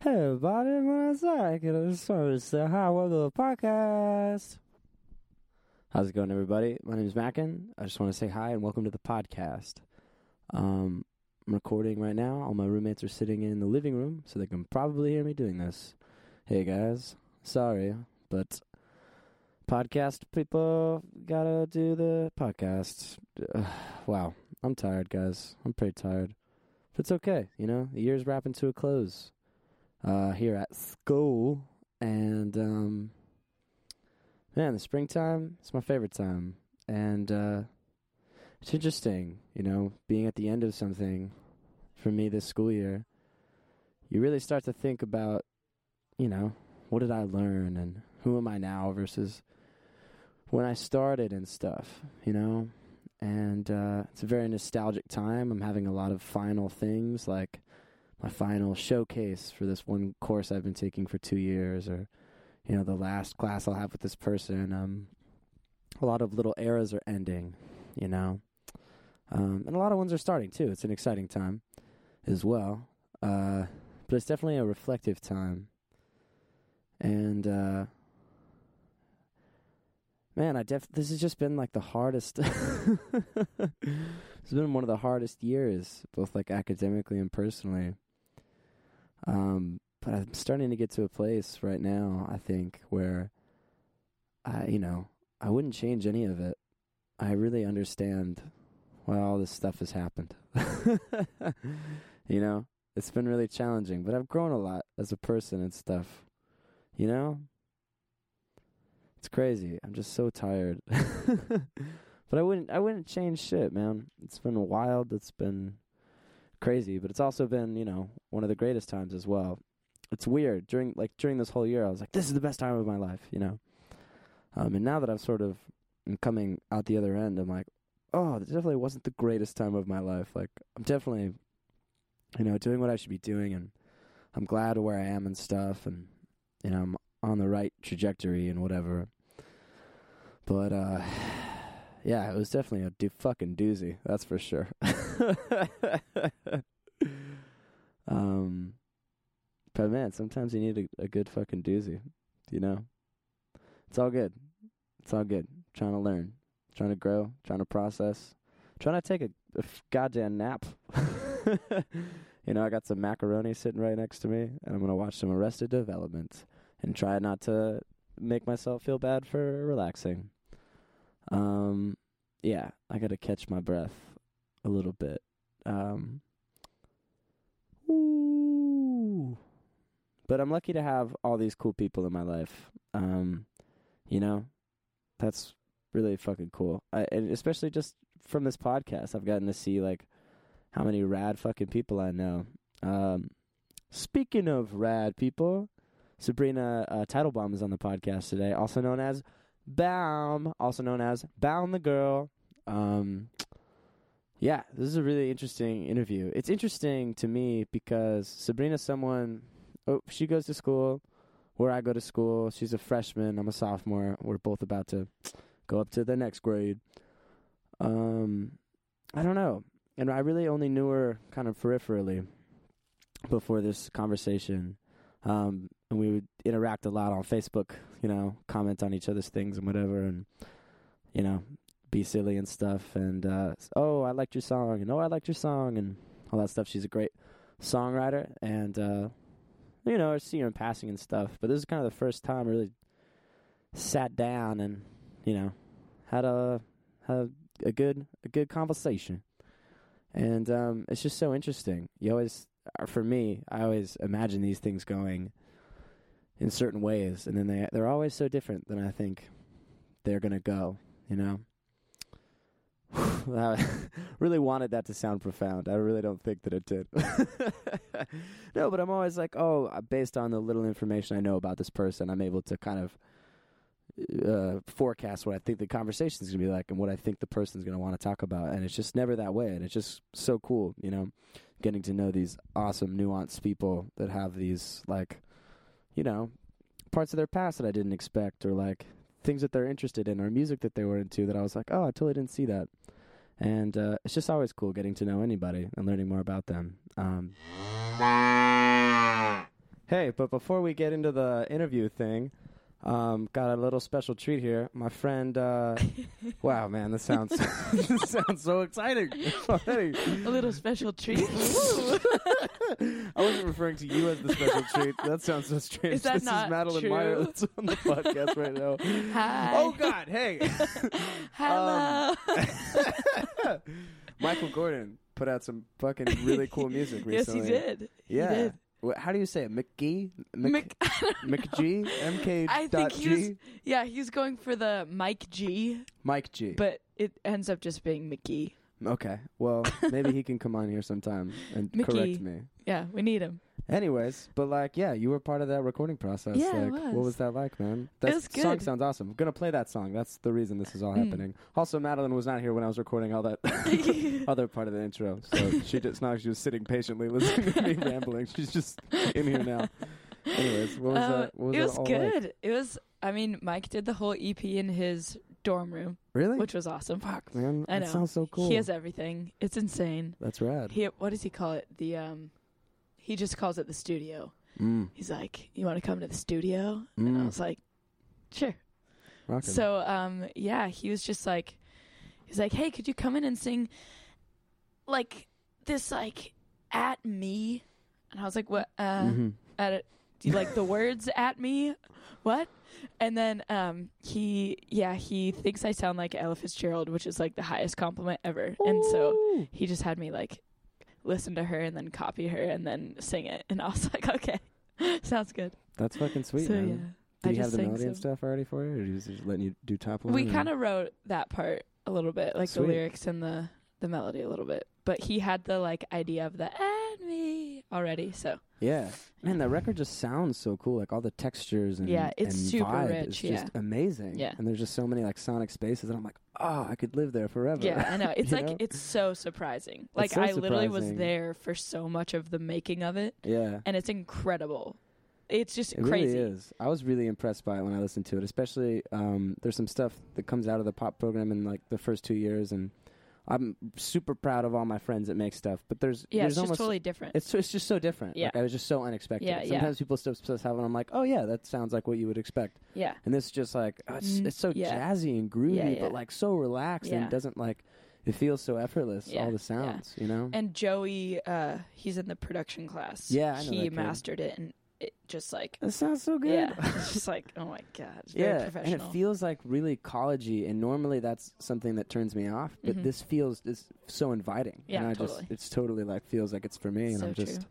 Hey everybody, my name's Zach, and I just wanted to say hi, welcome to the podcast. How's it going, everybody? My name's Mackin. I just want to say hi and welcome to the podcast. I'm recording right now. All my roommates are sitting in the living room, so they can probably hear me doing this. Hey guys, sorry, but podcast people gotta do the podcast. Wow, I'm tired, guys. I'm pretty tired. But it's okay, you know? The year's wrapping to a close here at school, and man, the springtime, it's my favorite time, and it's interesting, you know, being at the end of something, for me this school year, you really start to think about, you know, what did I learn, and who am I now versus when I started and stuff, you know, and it's a very nostalgic time. I'm having a lot of final things, like my final showcase for this one course I've been taking for 2 years, or, you know, the last class I'll have with this person. A lot of little eras are ending, you know, and a lot of ones are starting too. It's an exciting time as well, but it's definitely a reflective time. And man, this has just been like the hardest. It's been one of the hardest years, both like academically and personally. But I'm starting to get to a place right now, I think, where I wouldn't change any of it. I really understand why all this stuff has happened. You know, it's been really challenging, but I've grown a lot as a person and stuff. You know, it's crazy. I'm just so tired, but I wouldn't change shit, man. It's been wild. It's been crazy, but it's also been, you know, one of the greatest times as well. It's weird during this whole year, I was like, this is the best time of my life, you know? And now that I've sort of coming out the other end, I'm like, oh, this definitely wasn't the greatest time of my life. Like, I'm definitely, you know, doing what I should be doing, and I'm glad where I am and stuff. And, you know, I'm on the right trajectory and whatever. But, yeah, it was definitely a fucking doozy. That's for sure. But, man, sometimes you need a good fucking doozy, you know? It's all good. It's all good. I'm trying to learn. I'm trying to grow. I'm trying to process. I'm trying to take a goddamn nap. You know, I got some macaroni sitting right next to me, and I'm going to watch some Arrested Development and try not to make myself feel bad for relaxing. Yeah, I got to catch my breath a little bit. But I'm lucky to have all these cool people in my life. You know, that's really fucking cool. And especially just from this podcast, I've gotten to see, like, how many rad fucking people I know. Speaking of rad people, Sabrina Teitelbaum is on the podcast today, also known as Baum, also known as Baum the Girl. Yeah, this is a really interesting interview. It's interesting to me because Sabrina's someone, she goes to school where I go to school. She's a freshman. I'm a sophomore. We're both about to go up to the next grade. I don't know. And I really only knew her kind of peripherally before this conversation. And we would interact a lot on Facebook, you know, comment on each other's things and whatever, and, you know, be silly and stuff. And, oh, I liked your song, and oh, I liked your song, and all that stuff. She's a great songwriter. And, you know, I see her in passing and stuff. But this is kind of the first time I really sat down and, you know, had a good conversation. And it's just so interesting. For me, I always imagine these things going in certain ways, and then they're always so different than I think they're going to go, you know? I really wanted that to sound profound. I really don't think that it did. No, but I'm always like, oh, based on the little information I know about this person, I'm able to kind of forecast what I think the conversation is going to be like and what I think the person's going to want to talk about. And it's just never that way. And it's just so cool, you know, getting to know these awesome, nuanced people that have these, like, you know, parts of their past that I didn't expect, or like things that they're interested in, or music that they were into that I was like, oh, I totally didn't see that. And it's just always cool getting to know anybody and learning more about them. Hey, but before we get into the interview thing, got a little special treat here. My friend, wow, man, this sounds this sounds so exciting already. A little special treat. I wasn't referring to you as the special treat. That sounds so strange. Is that this not is Madeline true? Meyer that's on the podcast right now. Hi. Oh God. Hey. Hello. Michael Gordon put out some fucking really cool music recently. Yes, he did. Yeah. He did. How do you say it? Mick G? MK. I think he was, yeah, he's going for the Mike G. Mike G. But it ends up just being Mickey. Okay. Well, maybe he can come on here sometime and Mickey, correct me. Yeah, we need him. Anyways, but like, yeah, you were part of that recording process. Yeah, like, was. What was that like, man? That song sounds awesome. I'm going to play that song. That's the reason this is all happening. Also, Madeline was not here when I was recording all that other part of the intro. So she was sitting patiently listening to me rambling. She's just in here now. Anyways, what was that? What was it was all good. Like? It was, I mean, Mike did the whole EP in his dorm room. Really? Which was awesome. Fuck, man. I know. That sounds so cool. He has everything. It's insane. That's rad. What does he call it? He just calls it the studio. Mm. He's like, "You want to come to the studio?" Mm. And I was like, "Sure." Rockin'. So, yeah, he was just like, he's like, "Hey, could you come in and sing like this, like at me?" And I was like, "What? At it? Do you like the words at me? What?" And then he thinks I sound like Ella Fitzgerald, which is like the highest compliment ever. Ooh. And so he just had me like listen to her and then copy her and then sing it, and I was like, okay, sounds good. That's fucking sweet. So man. Yeah, did you have the melody and stuff already for you, or is he just letting you do top line? We kind of wrote that part a little bit, like sweet. The lyrics and the melody a little bit, but he had the like idea of the and me already. So yeah, man, that record just sounds so cool. Like all the textures and yeah, it's and super vibe rich. It's just amazing. Yeah, and there's just so many like sonic spaces, and I'm like, oh, I could live there forever. Yeah, I know. It's like know? It's so surprising. Like so I literally was there for so much of the making of it. Yeah, and it's incredible. It's just it crazy. It really is. I was really impressed by it when I listened to it. Especially there's some stuff that comes out of the pop program in like the first 2 years and. I'm super proud of all my friends that make stuff, but there's it's almost just totally different. It's just so different. Yeah, like, I was just so unexpected. Yeah, sometimes people still have, and I'm like, oh yeah, that sounds like what you would expect. Yeah, and this is just like it's so jazzy and groovy, but like so relaxed and it doesn't like it feels so effortless. Yeah. All the sounds, you know. And Joey, he's in the production class. Yeah, I know he mastered it and. It just like that sounds so good. Yeah, it's just like oh my god, it's very professional. And it feels like really collegey. And normally that's something that turns me off, but this feels is so inviting. Yeah, and it's totally like feels like it's for me, and so I'm just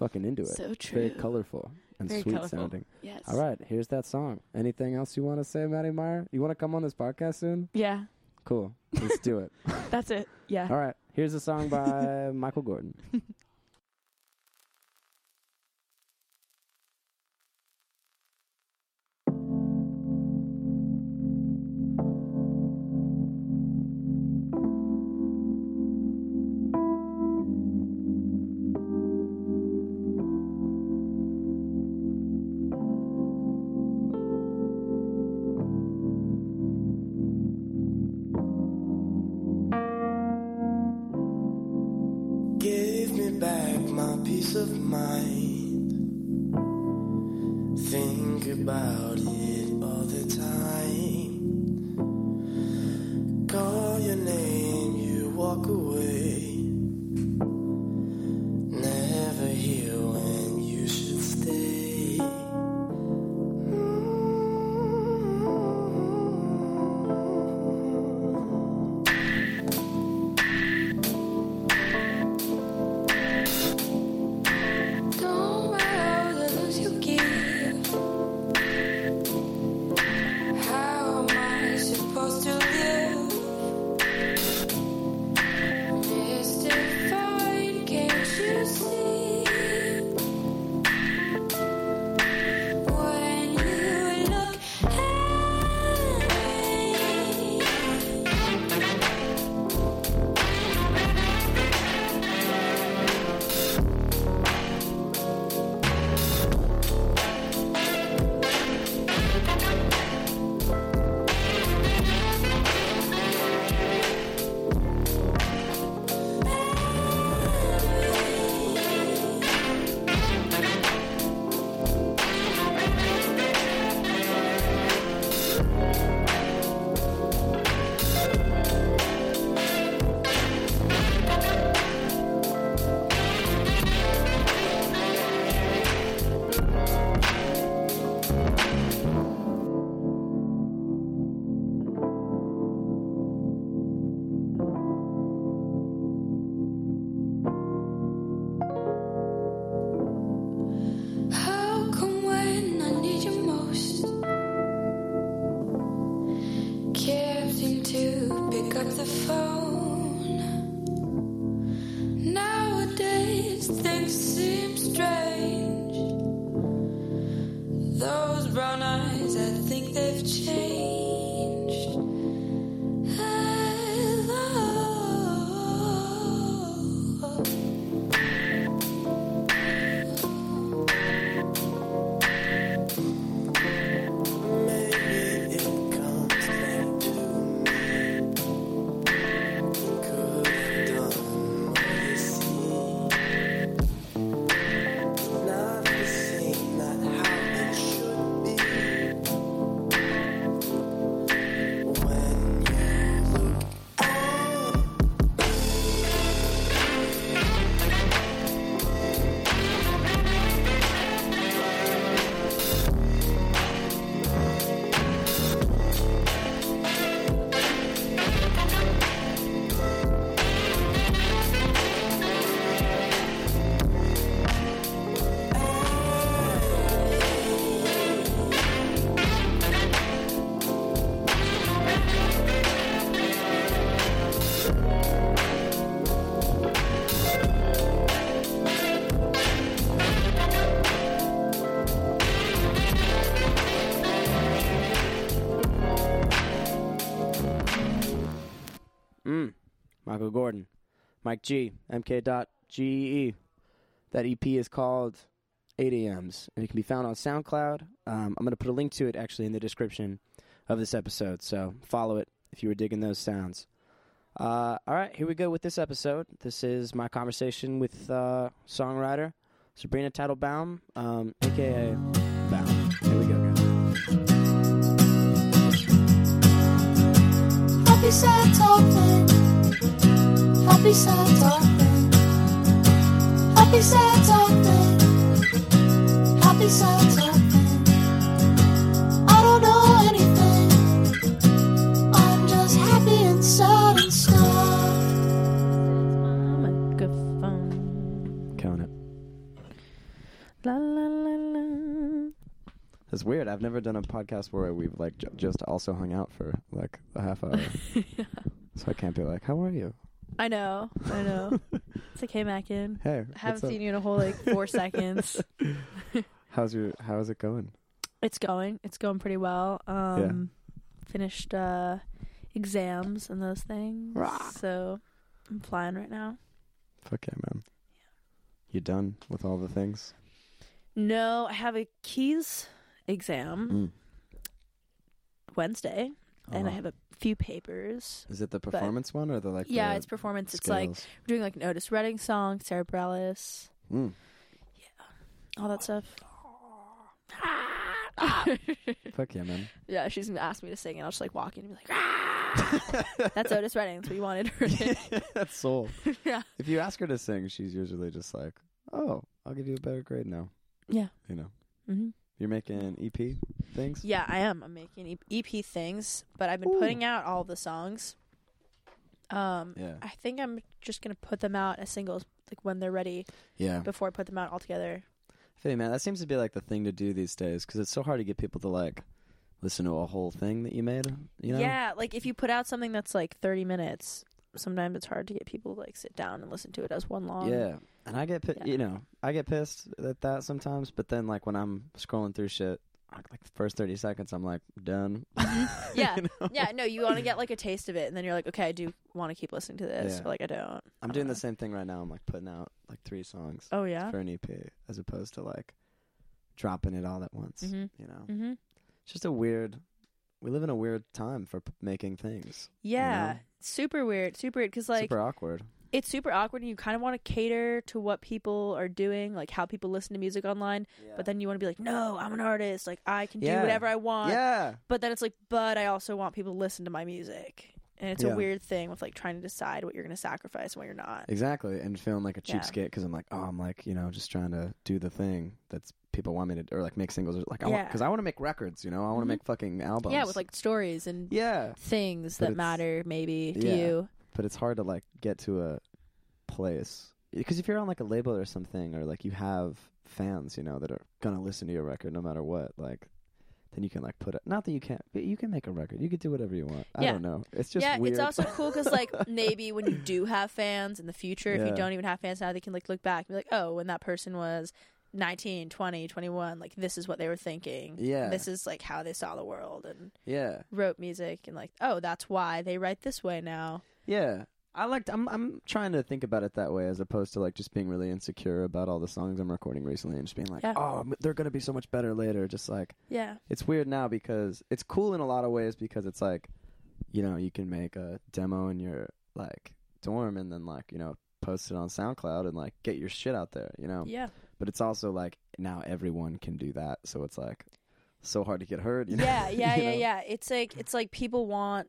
fucking into it. So true, very colorful and very sweet colorful. Sounding. Yes. All right, here's that song. Anything else you want to say, Maddie Meyer? You want to come on this podcast soon? Yeah. Cool. Let's do it. That's it. Yeah. All right. Here's a song by Michael Gordon. Michael Gordon, Mike G, MK.GEE. That EP is called 8AMs, and it can be found on SoundCloud. I'm going to put a link to it, actually, in the description of this episode, so follow it if you were digging those sounds. All right, here we go with this episode. This is my conversation with songwriter Sabrina Teitelbaum, a.k.a. Baum. Here we go, guys. Happy sad talking. Happy sad talking. Happy sad talking. Happy sad talking. I don't know anything. I'm just happy and sad and stuff. My microphone. Count it. La la la la. That's weird. I've never done a podcast where we've like just also hung out for like a half hour. Yeah. So I can't be like, how are you? I know. It's like, hey, Mackin. Hey, I haven't seen you in a whole, like, 4 seconds. How's it going? It's going pretty well. Finished exams and those things. Rah. So I'm flying right now. Fuck yeah, man. Yeah. You done with all the things? No, I have a keys exam Wednesday. And I have a few papers. Is it the performance one or the like? Yeah, it's performance. Scales. It's like we're doing like an Otis Redding song, Sarah Bareilles. Mm. Yeah, all that stuff. Fuck yeah, man. Yeah, she's gonna ask me to sing, and I'll just like walk in and be like, "That's Otis Redding. That's what you wanted her to." Yeah, that's soul. Yeah. If you ask her to sing, she's usually just like, "Oh, I'll give you a better grade now." Yeah. You know. Mm-hmm. You're making EP things? Yeah, I am. I'm making EP things, but I've been putting out all the songs. Yeah. I think I'm just going to put them out as singles, like when they're ready. Yeah. Before I put them out altogether. I feel you, man. That seems to be like the thing to do these days because it's so hard to get people to like listen to a whole thing that you made. You know? Yeah, like if you put out something that's like 30 minutes, sometimes it's hard to get people to like sit down and listen to it as one long. Yeah. And I get pissed at that sometimes, but then like when I'm scrolling through shit, like the first 30 seconds, I'm like done. Yeah, you know? Yeah. No, you want to get like a taste of it, and then you're like, okay, I do want to keep listening to this, but like I don't. I'm doing the same thing right now. I'm like putting out like 3 songs. Oh yeah, for an EP, as opposed to like dropping it all at once. Mm-hmm. You know, mm-hmm. It's just a weird. We live in a weird time for making things. Yeah, you know? Super weird, because like super awkward. It's super awkward, and you kind of want to cater to what people are doing, like how people listen to music online, but then you want to be like, no, I'm an artist, like I can do whatever I want, but then it's like, but I also want people to listen to my music, and it's a weird thing with like trying to decide what you're going to sacrifice and what you're not. Exactly, and feeling like a cheapskate because I'm like, oh, I'm like, you know, just trying to do the thing that's people want me to, or like make singles, or like because I want to make records, you know, I want to make fucking albums. Yeah, with like stories and things that matter maybe to you. But it's hard to like get to a place because if you're on like a label or something, or like you have fans, you know, that are gonna listen to your record no matter what, like then you can like put it. Not that you can't, but you can make a record. You can do whatever you want. Yeah. I don't know. It's just weird. It's also cool because like maybe when you do have fans in the future, if you don't even have fans now, they can like look back and be like, oh, when that person was 19, 20, 21, like, this is what they were thinking. Yeah. This is, like, how they saw the world and wrote music and, like, oh, that's why they write this way now. Yeah. I'm trying to think about it that way as opposed to, like, just being really insecure about all the songs I'm recording recently and just being like, oh, they're going to be so much better later. Just, like, it's weird now because it's cool in a lot of ways because it's, like, you know, you can make a demo in your, like, dorm and then, like, you know, post it on SoundCloud and, like, get your shit out there, you know? Yeah. But it's also, like, now everyone can do that, so it's, like, so hard to get heard. You know? Yeah. It's like people are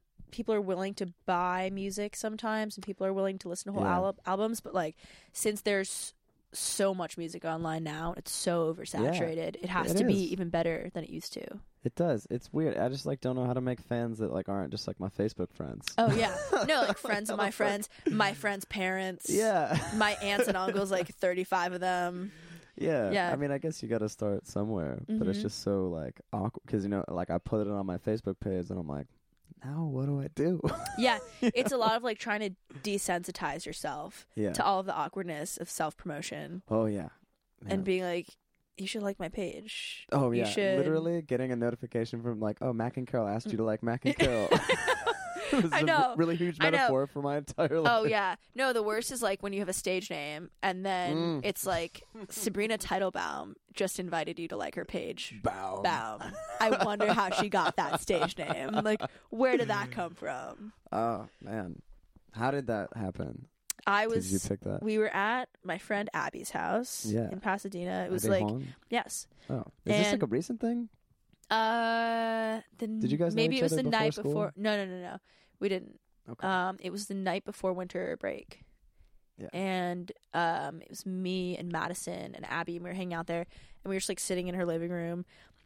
willing to buy music sometimes, and people are willing to listen to whole albums, but, like, since there's so much music online now, it's so oversaturated. Yeah, it has to be even better than it used to. It does. It's weird. I just, like, don't know how to make fans that, like, aren't just, like, my Facebook friends. Oh, yeah. No, like, friends of my friends, my friends' parents. Yeah. My aunts and uncles, like, 35 of them. Yeah. I mean, I guess you got to start somewhere, but it's just so, like, awkward because, you know, like, I put it on my Facebook page and I'm like, now what do I do? Yeah. It's a lot of, like, trying to desensitize yourself to all of the awkwardness of self-promotion. Oh, yeah. And being like, you should like my page. Oh, yeah. You should. Literally getting a notification from, like, oh, Mac and Carol asked you to like Mac and Carol. I know. Really huge metaphor for my entire life. Oh, yeah. No, the worst is, like, when you have a stage name and then it's like Sabrina Teitelbaum just invited you to like her page. Baum. I wonder how she got that stage name. Like, where did that come from? Oh, man. How did that happen? Did you pick that? We were at my friend Abby's house in Pasadena. It was like, home? Yes. Oh, is this like a recent thing? Did you guys know maybe it was the night school? Before? No. We didn't. Okay. It was the night before winter break. Yeah. And it was me and Madison and Abby, and we were hanging out there, and we were just like sitting in her living room,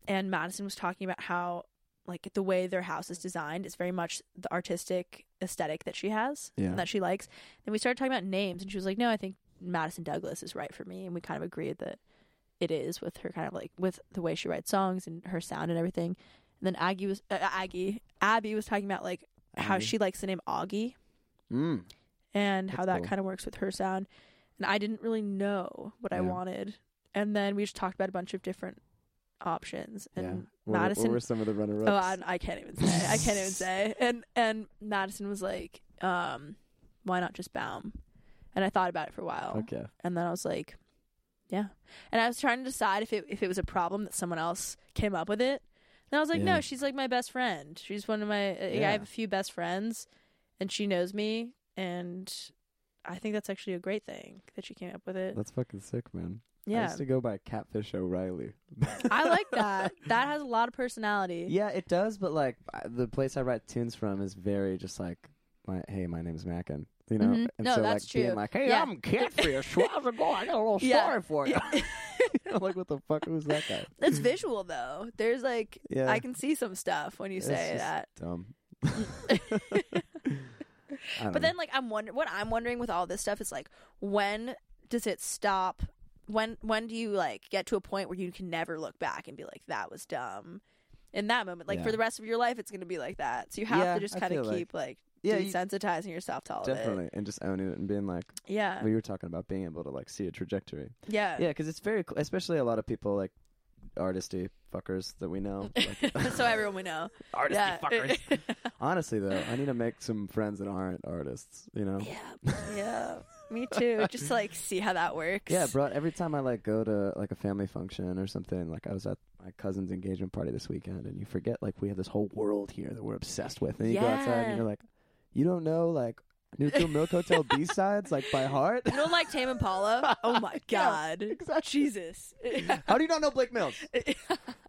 and Madison was talking about how, like, the way their house is designed is very much the artistic aesthetic that she has and that she likes. Then we started talking about names, and she was like, "No, I think Madison Douglas is right for me," and we kind of agreed that it is, with her kind of, like, with the way she writes songs and her sound and everything. And then Abby was talking about, like, how she likes the name Augie and that's how that kind of works with her sound. And I didn't really know what I wanted. And then we just talked about a bunch of different options. And Madison, what were some of the runner-ups? Oh, I can't even say. And Madison was like, why not just Baum? And I thought about it for a while. Okay. And then I was like, yeah. And I was trying to decide if it was a problem that someone else came up with it. And I was like, no, she's like my best friend. She's one of my... I have a few best friends, and she knows me, and I think that's actually a great thing that she came up with it. That's fucking sick, man. Yeah. I used to go by Catfish O'Reilly. I like that. That has a lot of personality. Yeah, it does, but, like, the place I write tunes from is very just like, hey, my name's Mackin. You know, and no, so that's like true. Being like, hey, I'm Catfish. How's it going? I got a little story for you. You know, like, what the fuck? Who's that guy? It's visual, though. There's like, I can see some stuff when you say that. Dumb. But then, like, I'm wondering with all this stuff is, like, when does it stop? When do you, like, get to a point where you can never look back and be like, that was dumb? In that moment, like, for the rest of your life, it's gonna be like that. So you have to just kind of keep like desensitizing yourself to all of it. And just owning it and being like, we were talking about being able to, like, see a trajectory. Yeah, because it's very, especially a lot of people, like, artisty fuckers that we know. Like, so everyone we know. Artisty fuckers. Honestly, though, I need to make some friends that aren't artists, you know? Yeah. Me too. Just, like, see how that works. Yeah, bro. Every time I, like, go to, like, a family function or something, like, I was at my cousin's engagement party this weekend, and you forget, like, we have this whole world here that we're obsessed with. And you go outside and you're like, you don't know, like, Nuclear Milk Hotel B-sides, like, by heart? You don't like Tame Impala? Oh, my God. Exactly. Jesus. How do you not know Blake Mills?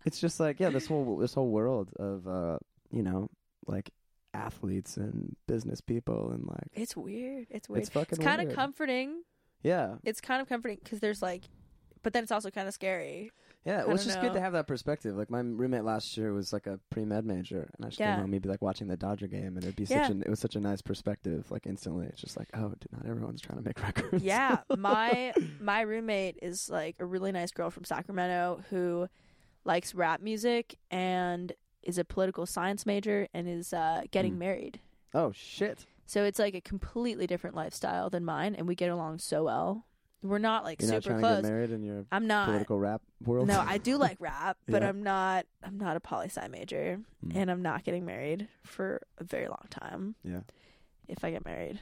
It's just, like, this whole world of, you know, like, athletes and business people and, like... It's weird. It's fucking weird. It's kind of comforting. Yeah. It's kind of comforting because there's, like... But then it's also kind of scary. Yeah, well, it's just good to have that perspective. Like, my roommate last year was, like, a pre-med major, and I just came home, he'd be, like, watching the Dodger game, and it'd be it was such a nice perspective, like, instantly. It's just like, oh, not everyone's trying to make records. Yeah, my roommate is, like, a really nice girl from Sacramento who likes rap music and is a political science major and is getting married. Oh, shit. So it's, like, a completely different lifestyle than mine, and we get along so well. We're not like you're super not trying close. To get married in your I'm not political rap world. No, I do like rap, but yeah. I'm not a poli sci major, and I'm not getting married for a very long time. Yeah, if I get married,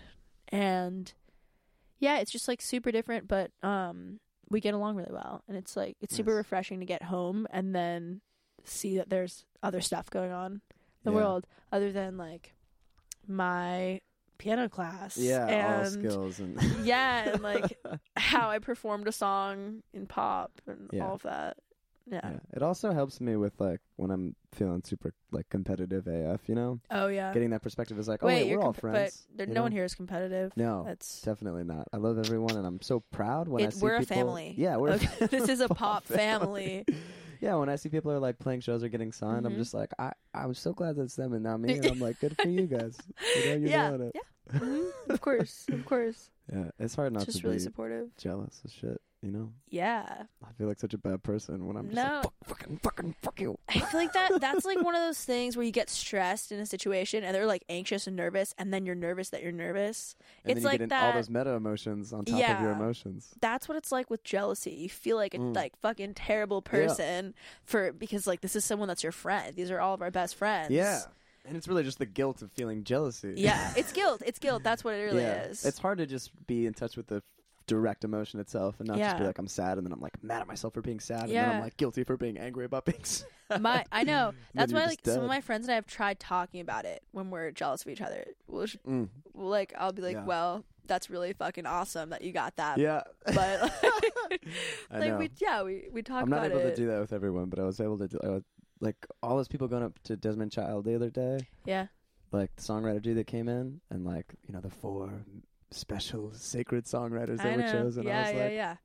and yeah, it's just like super different, but we get along really well, and it's like it's super refreshing to get home and then see that there's other stuff going on in the world other than like my piano class and all skills and and like how I performed a song in pop and all of that. It also helps me with like when I'm feeling super like competitive AF, you know. Getting that perspective is like, wait, we're all friends, but no one here is competitive. No, that's definitely not. I love everyone, and I'm so proud when I see we're people, a family. We're okay. This is a pop family. Yeah, when I see people are like playing shows or getting signed, I'm just like, I'm so glad that's them and not me. And I'm like, good for you guys. You know, you're doing it. Yeah, of course. Yeah, it's hard not to really be supportive. Jealous as shit, you know? Yeah. I feel like such a bad person when I'm just like, fuck you. I feel like that's like one of those things where you get stressed in a situation and they're like anxious and nervous, and then you're nervous that you're nervous. And it's then you like get in all those meta emotions on top of your emotions. That's what it's like with jealousy. You feel like a like fucking terrible person because like this is someone that's your friend. These are all of our best friends. Yeah. And it's really just the guilt of feeling jealousy. Yeah, it's guilt. It's guilt. That's what it really is. It's hard to just be in touch with the direct emotion itself and not just be like, I'm sad, and then I'm like mad at myself for being sad, and then I'm like guilty for being angry about being sad. I know. That's why like some of my friends and I have tried talking about it when we're jealous of each other. Like I'll be like, well, that's really fucking awesome that you got that. Yeah. But like, we talk about it. I'm not able to do that with everyone, but I was able to do like all those people going up to Desmond Child the other day. Yeah. Like the songwriter dude that came in, and like, you know, the four special sacred songwriters that were chosen. Yeah, I was like,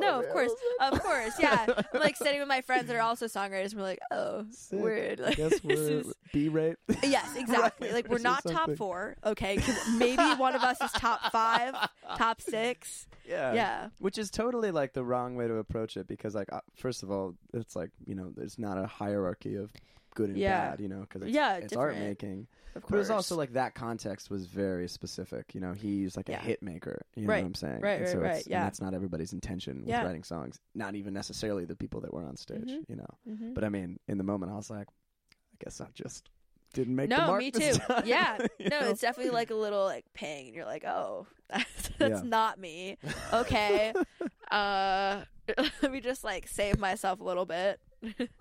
no, of course. Of course, yeah. I'm like sitting with my friends that are also songwriters, and we're like, oh, sick. Weird. Like, I guess we're B-rate. Yes, exactly. Like, we're not top four, okay? Maybe one of us is top five, top six. Yeah. Which is totally, like, the wrong way to approach it, because, like, first of all, it's like, you know, there's not a hierarchy of good and bad, you know, because it's art making. Of course. But it was also like that context was very specific. You know, he's like a hit maker. You know what I'm saying? Right. Yeah. And that's not everybody's intention with writing songs. Not even necessarily the people that were on stage, you know. Mm-hmm. But I mean, in the moment, I was like, I guess I just didn't make the mark. No, me too. Yeah. No, it's definitely like a little like pang, and you're like, oh, that's not me. Okay. Let me just like save myself a little bit.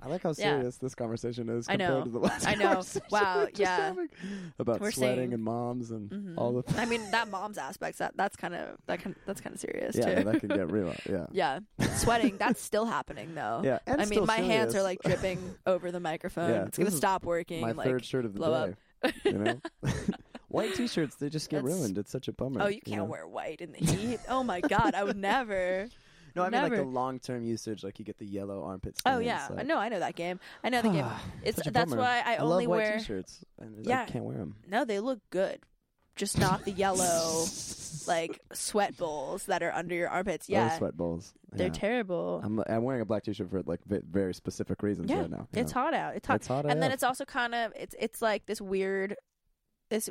I like how serious this conversation is compared to the last conversation. Wow, yeah. About we're sweating and moms and all the things. I mean, that mom's aspect, that's kind of serious, too. Yeah, that can get real, yeah. Sweating, that's still happening, though. Yeah, and I mean, my hands are, like, dripping over the microphone. Yeah, it's going to stop working. My like, third shirt of the day. Up. You know? White t-shirts, they just get ruined. It's such a bummer. Oh, you can't wear white in the heat. Oh, my God, I would never... No, I mean, like, the long-term usage, like, you get the yellow armpit stains. Oh, yeah. Like... No, I know that game. It's that's why I only love white t-shirts, and I can't wear them. No, they look good. Just not the yellow, like, sweat bowls that are under your armpits. Yeah. Those sweat bowls. They're terrible. I'm wearing a black t-shirt for, like, very specific reasons right now. It's hot out. It's hot out. And then it's also kind of, it's like, this weird... It's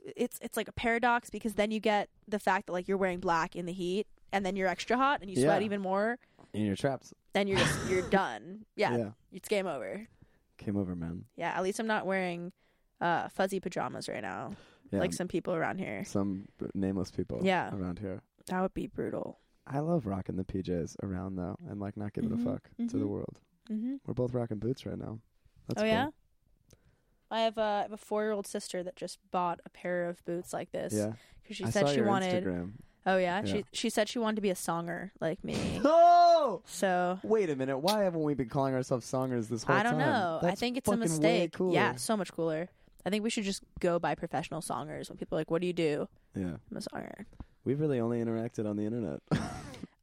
like a paradox, because then you get the fact that like you're wearing black in the heat, and then you're extra hot and you sweat even more, and you're trapped, and you're done. Yeah, it's game over. Game over, man. Yeah, at least I'm not wearing fuzzy pajamas right now, like some people around here. Some nameless people. Around here. That would be brutal. I love rocking the PJs around though, and like not giving a fuck to the world. Mm-hmm. We're both rocking boots right now. That's cool. Yeah. I have a 4-year-old sister that just bought a pair of boots like this. Yeah, because she said she wanted. Instagram. Oh yeah? She said she wanted to be a songer like me. Oh, so wait a minute. Why haven't we been calling ourselves songers this whole time? I don't know. That's I think it's a mistake. Yeah, so much cooler. I think we should just go by professional songers. When people are like, "What do you do?" Yeah, I'm a songer. We've really only interacted on the internet.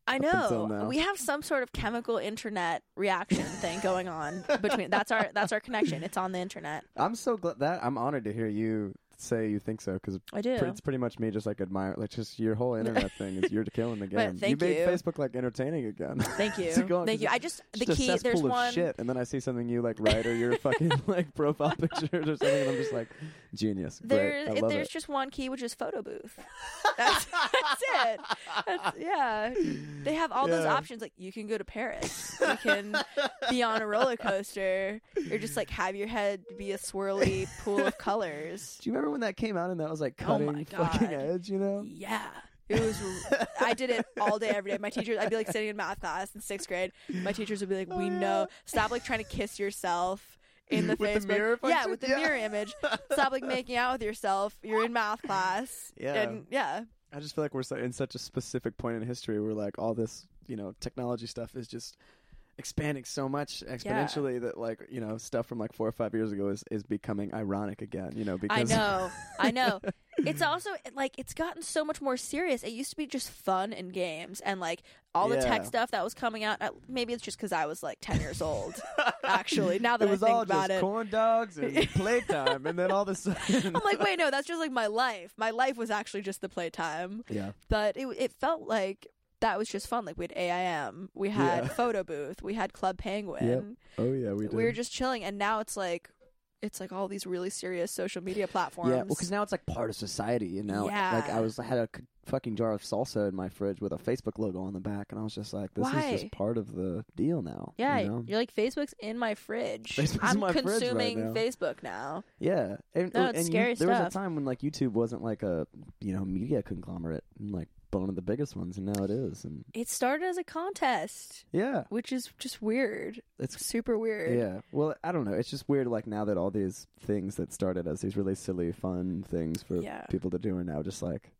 I know. We have some sort of chemical internet reaction thing going on between. That's our connection. It's on the internet. I'm so glad that I'm honored to hear you say you think so, because it's pretty much me just like admire, like just your whole internet thing is you're killing the game. You made Facebook like entertaining again. Thank you. Thank you. I just, the just key, there's one. Shit, and then I see something you like write or your fucking like profile pictures or something, and I'm just like, genius. There's just one key, which is photo booth. That's it. Yeah. They have all those options. Like you can go to Paris. You can be on a roller coaster or just like have your head be a swirly pool of colors. Do you remember when that came out and that was like cutting fucking edge, you know? Yeah. It was, I did it all day, every day. My teachers, I'd be like sitting in math class in sixth grade. My teachers would be like, we know, stop like trying to kiss yourself in the face. With the mirror function? Yeah, with the mirror image. Stop like making out with yourself. You're in math class. Yeah. And yeah. I just feel like we're in such a specific point in history where like all this, you know, technology stuff is just expanding so much exponentially that like, you know, stuff from like 4 or 5 years ago is becoming ironic again, you know, because I know. It's also like it's gotten so much more serious. It used to be just fun and games and like all the tech stuff that was coming out. Maybe it's just because I was like 10 years old, actually. Now that I think about it, it was all just corn dogs and playtime, and then all of a sudden, I'm like, wait, no, that's just like my life. My life was actually just the playtime. Yeah, but it felt like that was just fun. Like we had 8AM, we had photo booth, we had Club Penguin. Yep. Oh yeah, we did. We were just chilling, and now it's like. It's like all these really serious social media platforms. Yeah, well, because now it's like part of society, you know? Yeah. Like I had a fucking jar of salsa in my fridge with a Facebook logo on the back, and I was just like, this is just part of the deal now. Yeah, you know? You're like, Facebook's in my fridge. I'm consuming Facebook now. Yeah. And scary stuff. There was a time when like YouTube wasn't like a, you know, media conglomerate, and like one of the biggest ones, and now it is. And it started as a contest, yeah, which is just weird. It's super weird. Yeah, well, I don't know, it's just weird like now that all these things that started as these really silly fun things for people to do are now just like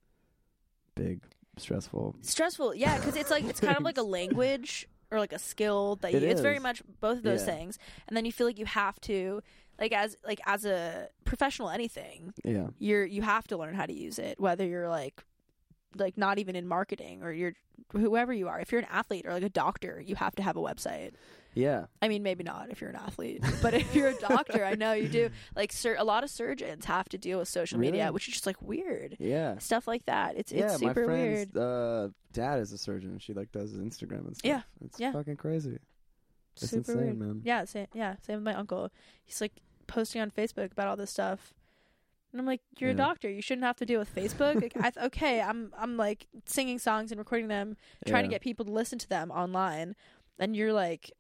big stressful because it's like it's kind of like a language or like a skill that it's very much both of those things, and then you feel like you have to as a professional anything you have to learn how to use it, whether you're like not even in marketing or you're whoever you are. If you're an athlete or like a doctor, you have to have a website. Yeah. I mean, maybe not if you're an athlete, but if you're a doctor, I know you do. Like a lot of surgeons have to deal with social media, which is just like weird. Yeah. Stuff like that. It's super weird. Yeah, my friend's dad is a surgeon. She like does Instagram and stuff. Yeah. It's fucking crazy. It's super insane, weird. Man. Yeah, same with my uncle. He's like posting on Facebook about all this stuff. And I'm like, you're a doctor. You shouldn't have to deal with Facebook. Like, I'm like singing songs and recording them, trying to get people to listen to them online, and you're like,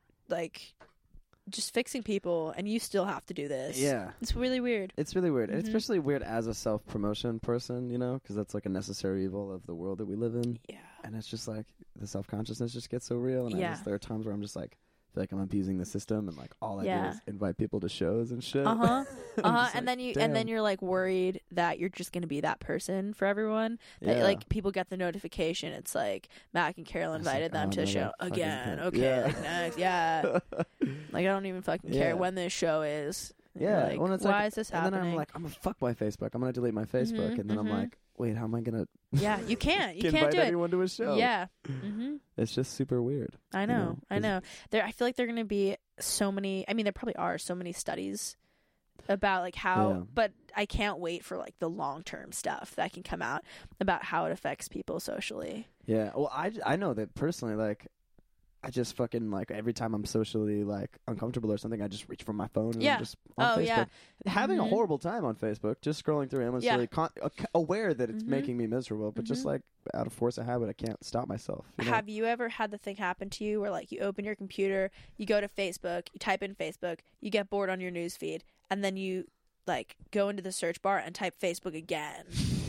just fixing people, and you still have to do this. Yeah, it's really weird. Mm-hmm. And especially weird as a self-promotion person, you know, because that's like a necessary evil of the world that we live in. Yeah, and it's just like the self-consciousness just gets so real. And there are times where I'm just like. Feel like I'm abusing the system, and like all I do is invite people to shows and shit. Like, and then you're like worried that you're just gonna be that person for everyone. That like people get the notification. It's like Mac and Carol invited them to a show again. Okay, like next, like I don't even fucking care when this show is. Yeah, like, well, it's why is this happening? And then I'm like, I'm gonna fuck my Facebook. I'm gonna delete my Facebook, and then I'm like, wait, how am I gonna? Yeah, you can't. You can't invite anyone to a show. Yeah, it's just super weird. I know. I feel like there are gonna be so many. I mean, there probably are so many studies about like how, but I can't wait for like the long term stuff that can come out about how it affects people socially. Yeah. Well, I know that personally, like. I just fucking like every time I'm socially like uncomfortable or something, I just reach for my phone and I'm just on Facebook. Having a horrible time on Facebook, just scrolling through endlessly, aware that it's making me miserable, but just like out of force of habit, I can't stop myself. You know? Have you ever had the thing happen to you where like you open your computer, you go to Facebook, you type in Facebook, you get bored on your newsfeed, and then you like go into the search bar and type Facebook again?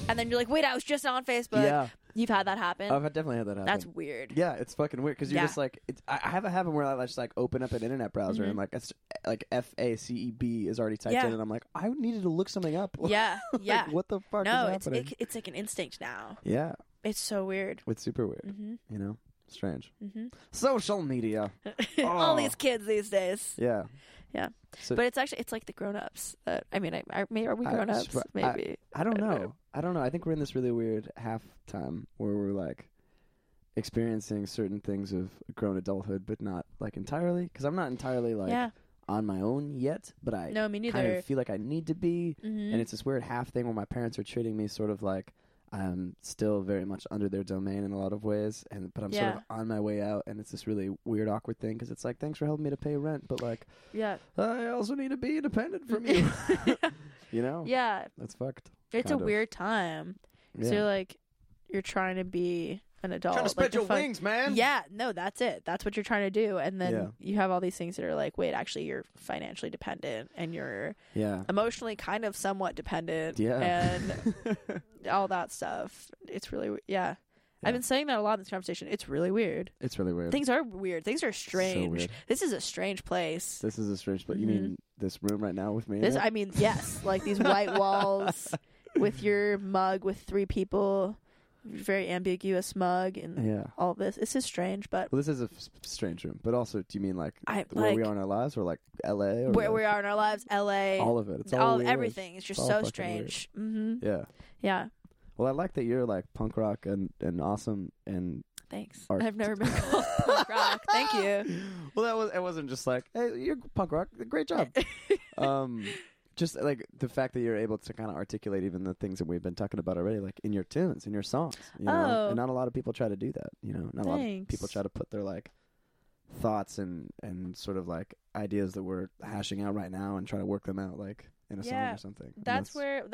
And then you're like, wait, I was just on Facebook. Yeah. You've had that happen? I've definitely had that happen. That's weird. Yeah, it's fucking weird because you're just like, I have a habit where I just like open up an internet browser and like it's like FACEB is already typed in, and I'm like, I needed to look something up. Yeah, like, what the fuck is happening? It's like an instinct now. Yeah. It's so weird. It's super weird. You know? Strange. Social media. All these kids these days. Yeah. Yeah. So, but it's actually, it's like the grown-ups. Are we grown-ups? Maybe. I don't know. I think we're in this really weird half time where we're like experiencing certain things of grown adulthood, but not like entirely. Because I'm not entirely like on my own yet, but I kind of feel like I need to be. Mm-hmm. And it's this weird half thing where my parents are treating me sort of like I'm still very much under their domain in a lot of ways, but I'm sort of on my way out, and it's this really weird, awkward thing because it's like, thanks for helping me to pay rent, but like, I also need to be independent from you. You know? Yeah. That's fucked. It's a weird time. Yeah. So you're like, you're trying to be an adult. Trying to spread your wings, man. Yeah. No, that's it. That's what you're trying to do. And then you have all these things that are like, wait, actually you're financially dependent and you're emotionally kind of somewhat dependent and all that stuff. It's really, I've been saying that a lot in this conversation. It's really weird. It's really weird. Things are weird. Things are strange. So weird. This is a strange place. This is a strange place. Mm-hmm. You mean this room right now with me? This, I mean, yes. Like these white walls with your mug with three people. Very ambiguous mug and all this. It's just strange, but... Well, this is a strange room, but also, do you mean like where we are in our lives or like L.A.? Or where we are in our lives, L.A. All of it. It's all weird. Everything. It's just so strange. Mm-hmm. Yeah. Yeah. Well, I like that you're like punk rock and awesome and... Thanks. Art. I've never been called punk rock. Thank you. Well, it wasn't just like, hey, you're punk rock. Great job. Just like the fact that you're able to kind of articulate even the things that we've been talking about already, like in your tunes, in your songs, you know, and not a lot of people try to do that, you know, not a lot of people try to put their like thoughts and sort of like ideas that we're hashing out right now and try to work them out like in a song or something. That's where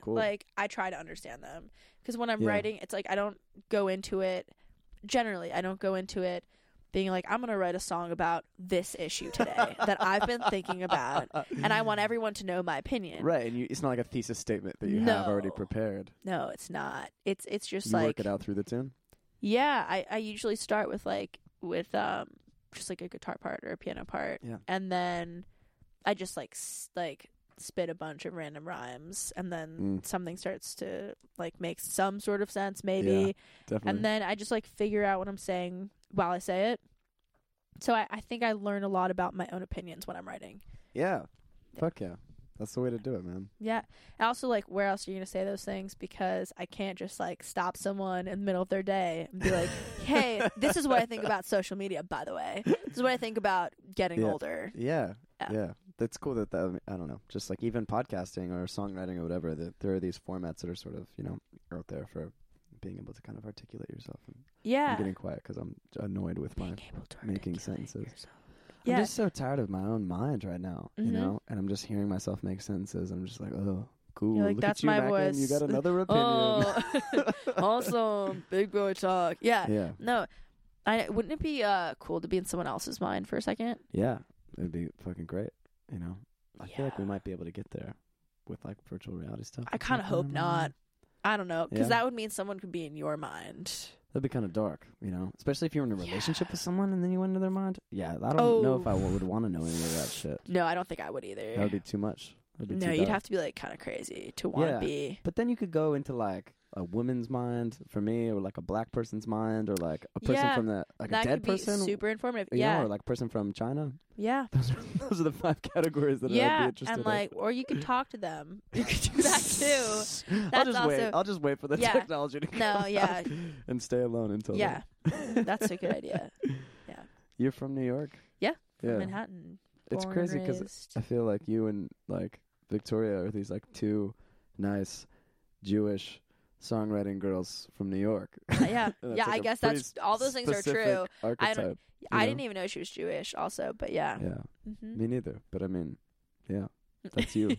cool. Like I try to understand them because when I'm writing, it's like, I don't go into it. Generally, I don't go into it being like, I'm going to write a song about this issue today that I've been thinking about, and I want everyone to know my opinion. Right, and it's not like a thesis statement that you have already prepared. No, it's not. It's just you like... You work it out through the tune? Yeah, I usually start with like, just like a guitar part or a piano part, and then I just like spit a bunch of random rhymes, and then something starts to like make some sort of sense maybe, and then I just like figure out what I'm saying while I say it. So I think I learn a lot about my own opinions when I'm writing. Fuck yeah, that's the way to do it, man. And also, like, where else are you gonna say those things? Because I can't just like stop someone in the middle of their day and be like, hey, this is what I think about social media, by the way. This is what I think about getting older. Yeah, that's cool that I don't know, just like even podcasting or songwriting or whatever, that there are these formats that are sort of, you know, out there for being able to kind of articulate yourself. And I'm getting quiet because I'm annoyed with my making sentences. I'm just so tired of my own mind right now, you know, and I'm just hearing myself make sentences. I'm just like, oh, cool. You're like, look, that's at you, my voice. You got another opinion. Oh. Awesome, big boy talk. Yeah. No, wouldn't it be cool to be in someone else's mind for a second? Yeah. It'd be fucking great, you know. I feel like we might be able to get there with like virtual reality stuff. I kind of hope not. I don't know, because that would mean someone could be in your mind. That'd be kind of dark, you know, especially if you're in a relationship with someone and then you went into their mind. Yeah, I don't know if I would want to know any of that shit. No, I don't think I would either. That would be too much. Be no, too you'd dark. Have to be like kind of crazy to want to be. But then you could go into like a woman's mind for me, or like a black person's mind, or like a person from the like that a dead could be person, super informative, you know, or like person from China. Those are the five categories that I'd be interested in. And like, or you could talk to them. You could do that too. That's I'll just wait for the technology to come out and stay alone until then. That's a good idea. Yeah, you're from New York. From Manhattan. It's crazy because I feel like you and like Victoria are these like two nice Jewish songwriting girls from New York. Like I guess that's all those things are true. I didn't even know she was Jewish also, but me neither, but I mean, that's you.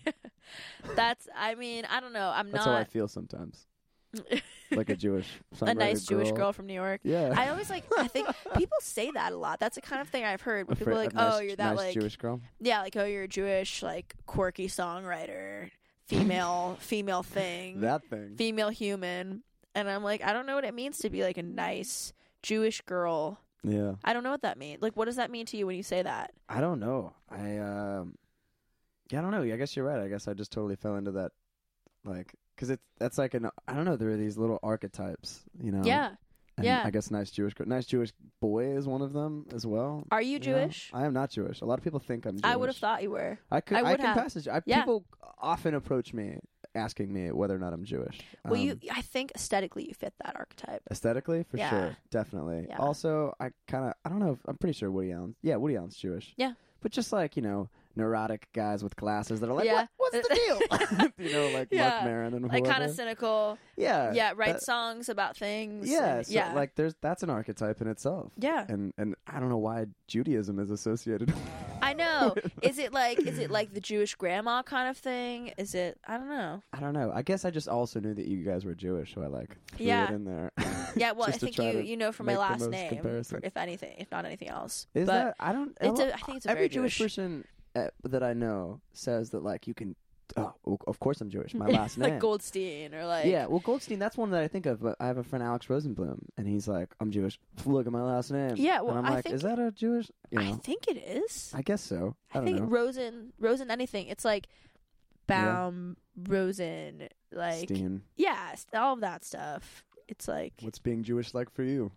That's, I mean, I don't know, that's how I feel sometimes. Like a Jewish songwriter, a nice girl. Jewish girl from New York. I always like, I think people say that a lot. That's the kind of thing I've heard when people are like, oh, you're that nice like Jewish girl. Yeah, like, oh, you're a Jewish like quirky songwriter. Female thing. That thing. Female human. And I'm like, I don't know what it means to be like a nice Jewish girl. Yeah. I don't know what that means. Like, what does that mean to you when you say that? I don't know. I don't know. I guess you're right. I guess I just totally fell into that. Like, because that's like an, I don't know, there are these little archetypes, you know? Yeah. And I guess nice Jewish girl. Nice Jewish boy is one of them as well. Are you Jewish? You know? I am not Jewish. A lot of people think I'm Jewish. I would have thought you were. I can pass as Jewish. People often approach me asking me whether or not I'm Jewish. Well, I think aesthetically you fit that archetype. Aesthetically? For sure. Definitely. Yeah. Also, I don't know, I'm pretty sure Woody Allen's Jewish. Yeah. But just like, you know, neurotic guys with glasses that are like, yeah. What's the deal? You know, like yeah. Marc Maron and whoever. Like kind of cynical. Yeah. Yeah, write songs about things. Yeah, and, so yeah. Like that's an archetype in itself. Yeah. And I don't know why Judaism is associated with I know. Is it like the Jewish grandma kind of thing? Is it? I don't know. I guess I just also knew that you guys were Jewish, so I like threw it in there. Yeah, well, I think you know from my last name, if anything, if not anything else. Is but that? I don't. I think it's a every very Jewish person that I know says that like you can. Oh, of course I'm Jewish. My last name, like Goldstein, or like yeah. Well, Goldstein, that's one that I think of. But I have a friend, Alex Rosenblum, and he's like, "I'm Jewish. Look at my last name." Yeah, well, and I'm think, is that a Jewish? You know, I think it is. I guess so. I don't know. Rosen anything. It's like Baum, yeah. Rosen, like Steen. Yeah, all of that stuff. It's like what's being Jewish like for you?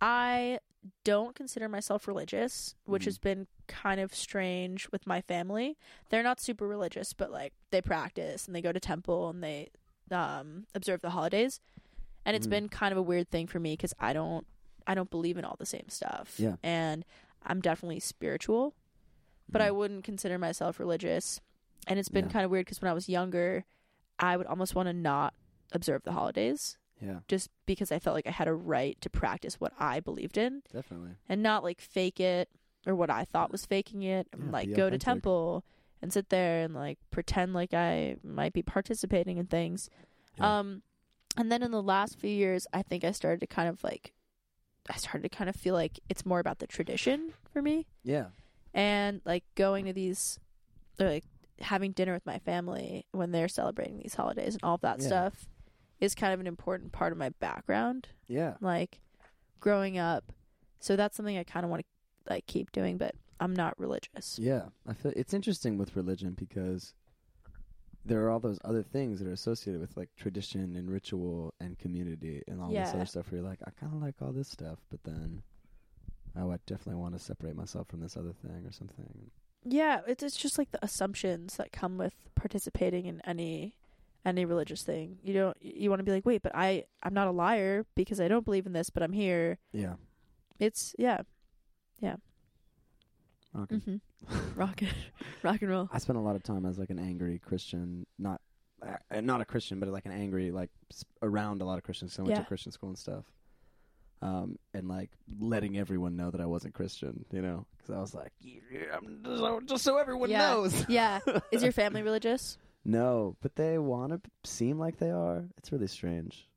I don't consider myself religious, which has been kind of strange with my family. They're not super religious, but like they practice and they go to temple and they observe the holidays. And it's been kind of a weird thing for me because I don't believe in all the same stuff. Yeah. And I'm definitely spiritual, but I wouldn't consider myself religious. And it's been kind of weird because when I was younger, I would almost want to not observe the holidays. Yeah. Just because I felt like I had a right to practice what I believed in. Definitely. And not like fake it or what I thought was faking it. And like go authentic. To temple and sit there and like pretend like I might be participating in things. Yeah. And then in the last few years, I think I started to kind of feel like it's more about the tradition for me. Yeah. And like going to these, or like having dinner with my family when they're celebrating these holidays and all of that stuff. Is kind of an important part of my background. Yeah. Like growing up. So that's something I kind of want to like keep doing, but I'm not religious. Yeah. I feel it's interesting with religion because there are all those other things that are associated with like tradition and ritual and community and all this other stuff where you're like, I kind of like all this stuff, but then I definitely want to separate myself from this other thing or something. Yeah. It's just like the assumptions that come with participating in any religious thing. You want to be like, wait, but I'm not a liar because I don't believe in this, but I'm here. Yeah. It's yeah. Rockin'. Mm-hmm. Rock and roll. I spent a lot of time as like an angry Christian, not a Christian, but like an angry, like around a lot of Christians. So I went to Christian school and stuff. And like letting everyone know that I wasn't Christian, you know, because I was like, yeah, just so everyone knows. Yeah. Is your family religious? No, but they want to seem like they are. It's really strange.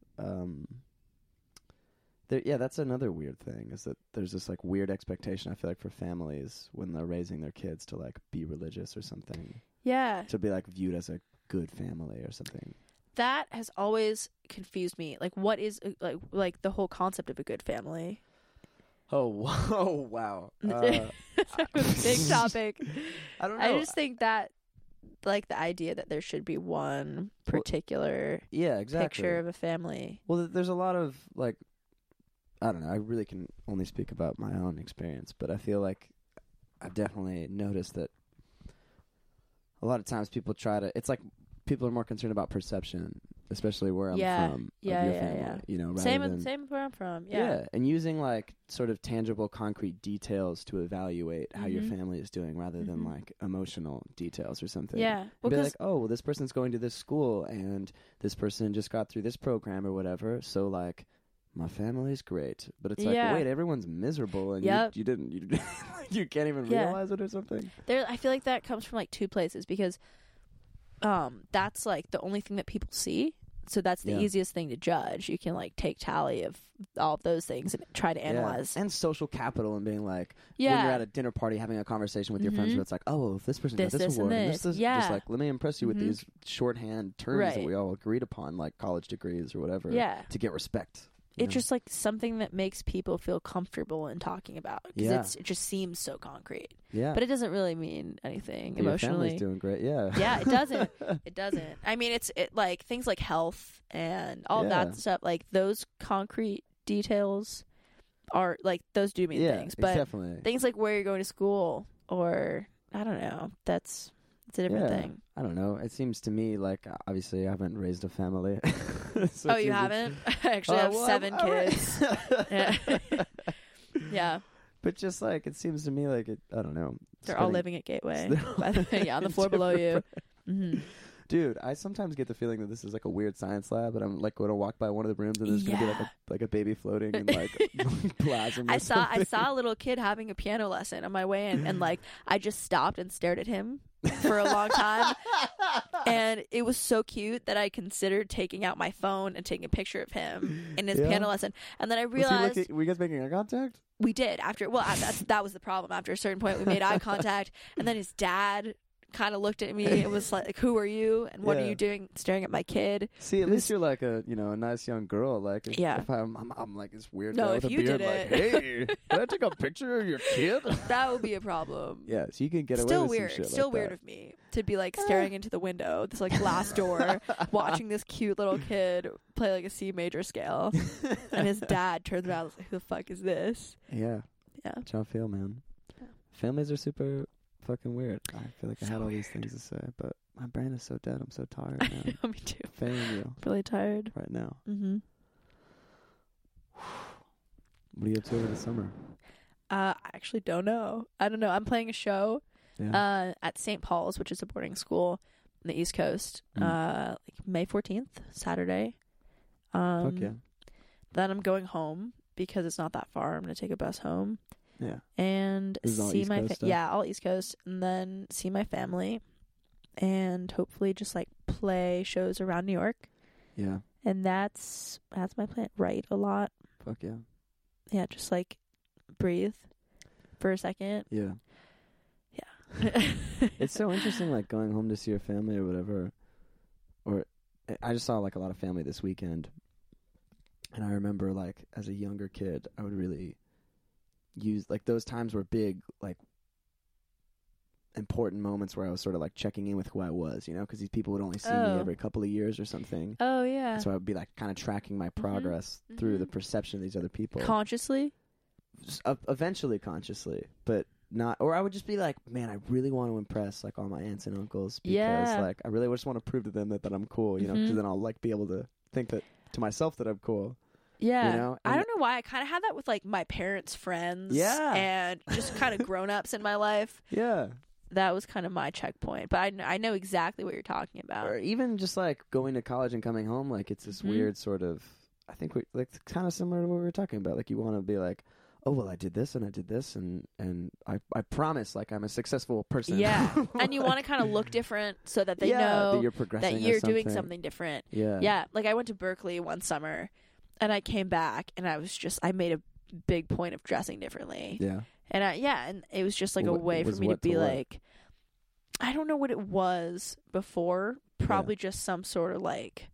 That's another weird thing is that there's this like weird expectation I feel like for families when they're raising their kids to like be religious or something. Yeah. To be like viewed as a good family or something. That has always confused me. Like what is like the whole concept of a good family? Oh wow. That's a big topic. I don't know. I just think that like the idea that there should be one particular picture of a family. Well, there's a lot of like, I don't know, I really can only speak about my own experience, but I feel like I've definitely noticed that a lot of times people it's like people are more concerned about perception, especially where I'm from. Yeah, family, yeah. You know, same where I'm from. Yeah. Yeah, and using like sort of tangible, concrete details to evaluate how your family is doing, rather than like emotional details or something. Yeah, well, be like, oh, well, this person's going to this school, and this person just got through this program or whatever. So like, my family's great, but it's like, wait, everyone's miserable, and you you can't even realize it or something. There, I feel like that comes from like two places because. That's like the only thing that people see, so that's the easiest thing to judge. You can like take tally of all of those things and try to analyze. And social capital and being like, when you're at a dinner party having a conversation with your friends, where it's like, oh, if this person got this award, and this, just like let me impress you with these shorthand terms that we all agreed upon, like college degrees or whatever, to get respect. It's just like something that makes people feel comfortable in talking about because it just seems so concrete. Yeah, but it doesn't really mean anything emotionally. Your family's doing great. Yeah, yeah, it doesn't. It doesn't. I mean, it's like things like health and all that stuff. Like those concrete details are like those do mean things, but definitely. Things like where you're going to school or I don't know. It's a different thing. I don't know. It seems to me like obviously I haven't raised a family. So you haven't? I actually have 7 kids. Right. Yeah. But just like, it seems to me like it, I don't know. They're all living at Gateway. By the way, yeah, on the floor below you. Mm-hmm. Dude, I sometimes get the feeling that this is like a weird science lab, and I'm like going to walk by one of the rooms, and there's going to be like a baby floating in like plasma. I saw a little kid having a piano lesson on my way in, and like I just stopped and stared at him for a long time, and it was so cute that I considered taking out my phone and taking a picture of him in his piano lesson, and then I realized were you guys making eye contact? We did after. Well, that was the problem. After a certain point, we made eye contact, and then his dad kind of looked at me and was like, who are you and what are you doing staring at my kid? See, at least you're like a nice young girl. Like if I'm like this weird guy with a beard, like, hey, did I take a picture of your kid? That would be a problem. Yeah, so you can get away with some shit. Still weird of me to be like staring into the window, this like glass door, watching this cute little kid play like a C major scale, and his dad turns around and was like, who the fuck is this? Yeah, that's how I feel, man. Families are super fucking weird. I feel like I had all these things to say, but my brain is so dead. I'm so tired now. I know, me too. Failing you. Really tired right now. Mm-hmm. What are you up to over the summer? I actually don't know. I don't know. I'm playing a show at St. Paul's, which is a boarding school on the East Coast, like May 14th, Saturday. Fuck yeah. Then I'm going home because it's not that far. I'm gonna take a bus home. Yeah, and see my all East Coast, and then see my family, and hopefully just like play shows around New York. Yeah, and that's my plan. Write a lot. Fuck yeah. Yeah, just like breathe for a second. Yeah. It's so interesting, like going home to see your family or whatever. Or I just saw like a lot of family this weekend, and I remember like as a younger kid, I would really use like those times were big, like important moments where I was sort of like checking in with who I was, you know, because these people would only see me every couple of years or something. Oh yeah. And so I would be like kind of tracking my progress through the perception of these other people. Consciously? Eventually consciously, but not, or I would just be like, man, I really want to impress like all my aunts and uncles because like I really just want to prove to them that I'm cool, you know, because then I'll like be able to think that to myself that I'm cool. Yeah, you know? I don't know why I kind of had that with like my parents' friends, and just kind of grown-ups in my life. Yeah, that was kind of my checkpoint. But I know exactly what you're talking about. Or even just like going to college and coming home, like it's this weird sort of. I think we like kind of similar to what we were talking about. Like you want to be like, oh well, I did this, and I promise like I'm a successful person. Yeah, like, and you want to kind of look different so that they know that you're progressing, that you're doing something different. Yeah. Like I went to Berkeley one summer. And I came back, and I was just, I made a big point of dressing differently. Yeah. And and it was just like a way for me to be like, I don't know what it was before, probably just some sort of like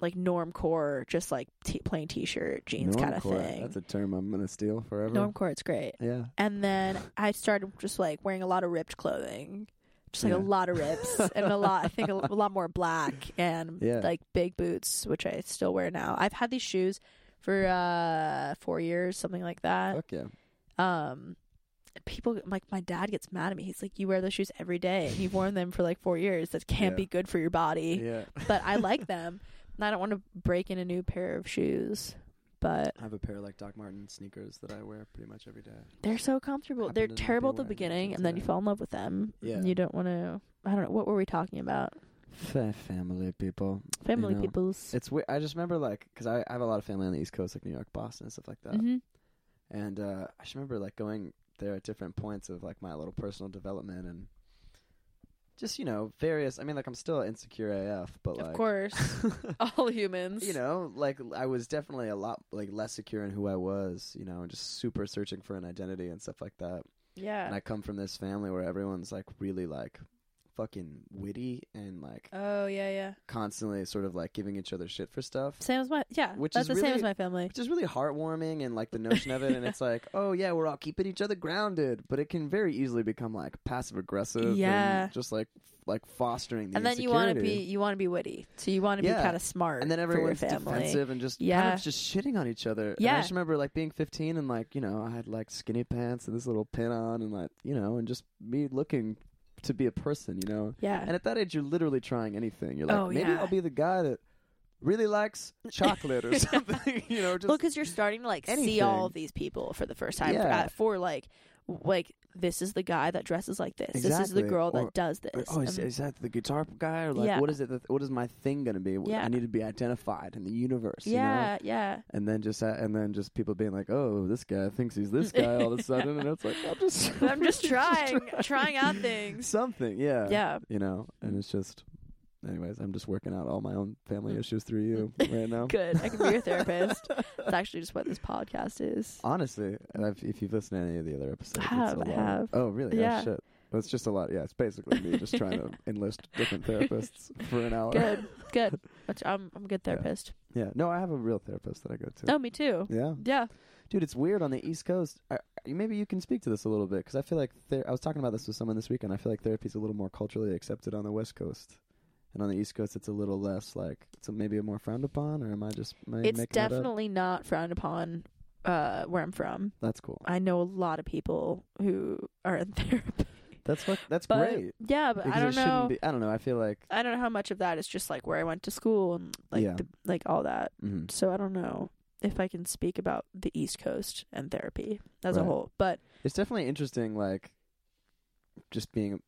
normcore, just like plain t-shirt, jeans kind of thing. That's a term I'm going to steal forever. Normcore, it's great. Yeah. And then I started just like wearing a lot of ripped clothing. Just like a lot of rips and a lot more black and like big boots, which I still wear now. I've had these shoes for 4 years, something like that. Fuck yeah. People like my dad gets mad at me. He's like, you wear those shoes every day and you've worn them for like 4 years. That can't be good for your body. Yeah. But I like them, and I don't want to break in a new pair of shoes. But I have a pair of like Doc Martens sneakers that I wear pretty much every day. They're so comfortable. They're terrible at the beginning, and then you fall in love with them. Yeah. You don't want to. I don't know. What were we talking about? Family people. Family peoples. It's weird. I just remember like because I have a lot of family on the East Coast, like New York, Boston, and stuff like that. Mm-hmm. And I just remember like going there at different points of like my little personal development and just, you know, various. I mean, like I'm still insecure AF, but like, of course, all humans. You know, like I was definitely a lot like less secure in who I was. You know, and just super searching for an identity and stuff like that. Yeah. And I come from this family where everyone's like really like fucking witty and like constantly sort of like giving each other shit for stuff. Same as my that's the really, same as my family, which is really heartwarming and like the notion of it. And it's like, oh yeah, we're all keeping each other grounded, but it can very easily become like passive aggressive. Yeah, and just like fostering the insecurity. Then you want to be witty, so you want to be kind of smart, and then everyone's defensive and just kind of just shitting on each other. Yeah, and I just remember like being 15 and like, you know, I had like skinny pants and this little pin on and like, you know, and just me looking to be a person, you know? Yeah. And at that age, you're literally trying anything. You're like, maybe I'll be the guy that really likes chocolate or something, you know. Just well, because you're starting to like anything. See all of these people for the first time for like this is the guy that dresses like this. Exactly. This is the girl that does this. Oh, is that the guitar guy? Or like, what is it? What is my thing going to be? Yeah. I need to be identified in the universe. Yeah, you know? Yeah. And then just people being like, oh, this guy thinks he's this guy all of a sudden, and it's like I'm just trying out things. Something, yeah, you know, and it's just. Anyways, I'm just working out all my own family issues through you right now. Good. I can be your therapist. That's actually just what this podcast is. Honestly, and if you've listened to any of the other episodes, I have. Oh, really? Yeah. Oh, shit. Well, it's just a lot. Yeah, it's basically me just trying to enlist different therapists for an hour. Good. I'm a good therapist. Yeah. No, I have a real therapist that I go to. Oh, me too. Yeah. Yeah. Dude, it's weird on the East Coast. Maybe you can speak to this a little bit, because I feel like I was talking about this with someone this weekend. I feel like therapy is a little more culturally accepted on the West Coast. And on the East Coast, it's a little less, like, it's maybe more frowned upon, or am I making it up? It's definitely not frowned upon where I'm from. That's cool. I know a lot of people who are in therapy. That's great. Yeah, but I don't know. I don't know. I feel like I don't know how much of that is just like where I went to school and like like all that. Mm-hmm. So I don't know if I can speak about the East Coast and therapy as a whole, but it's definitely interesting. Like just being.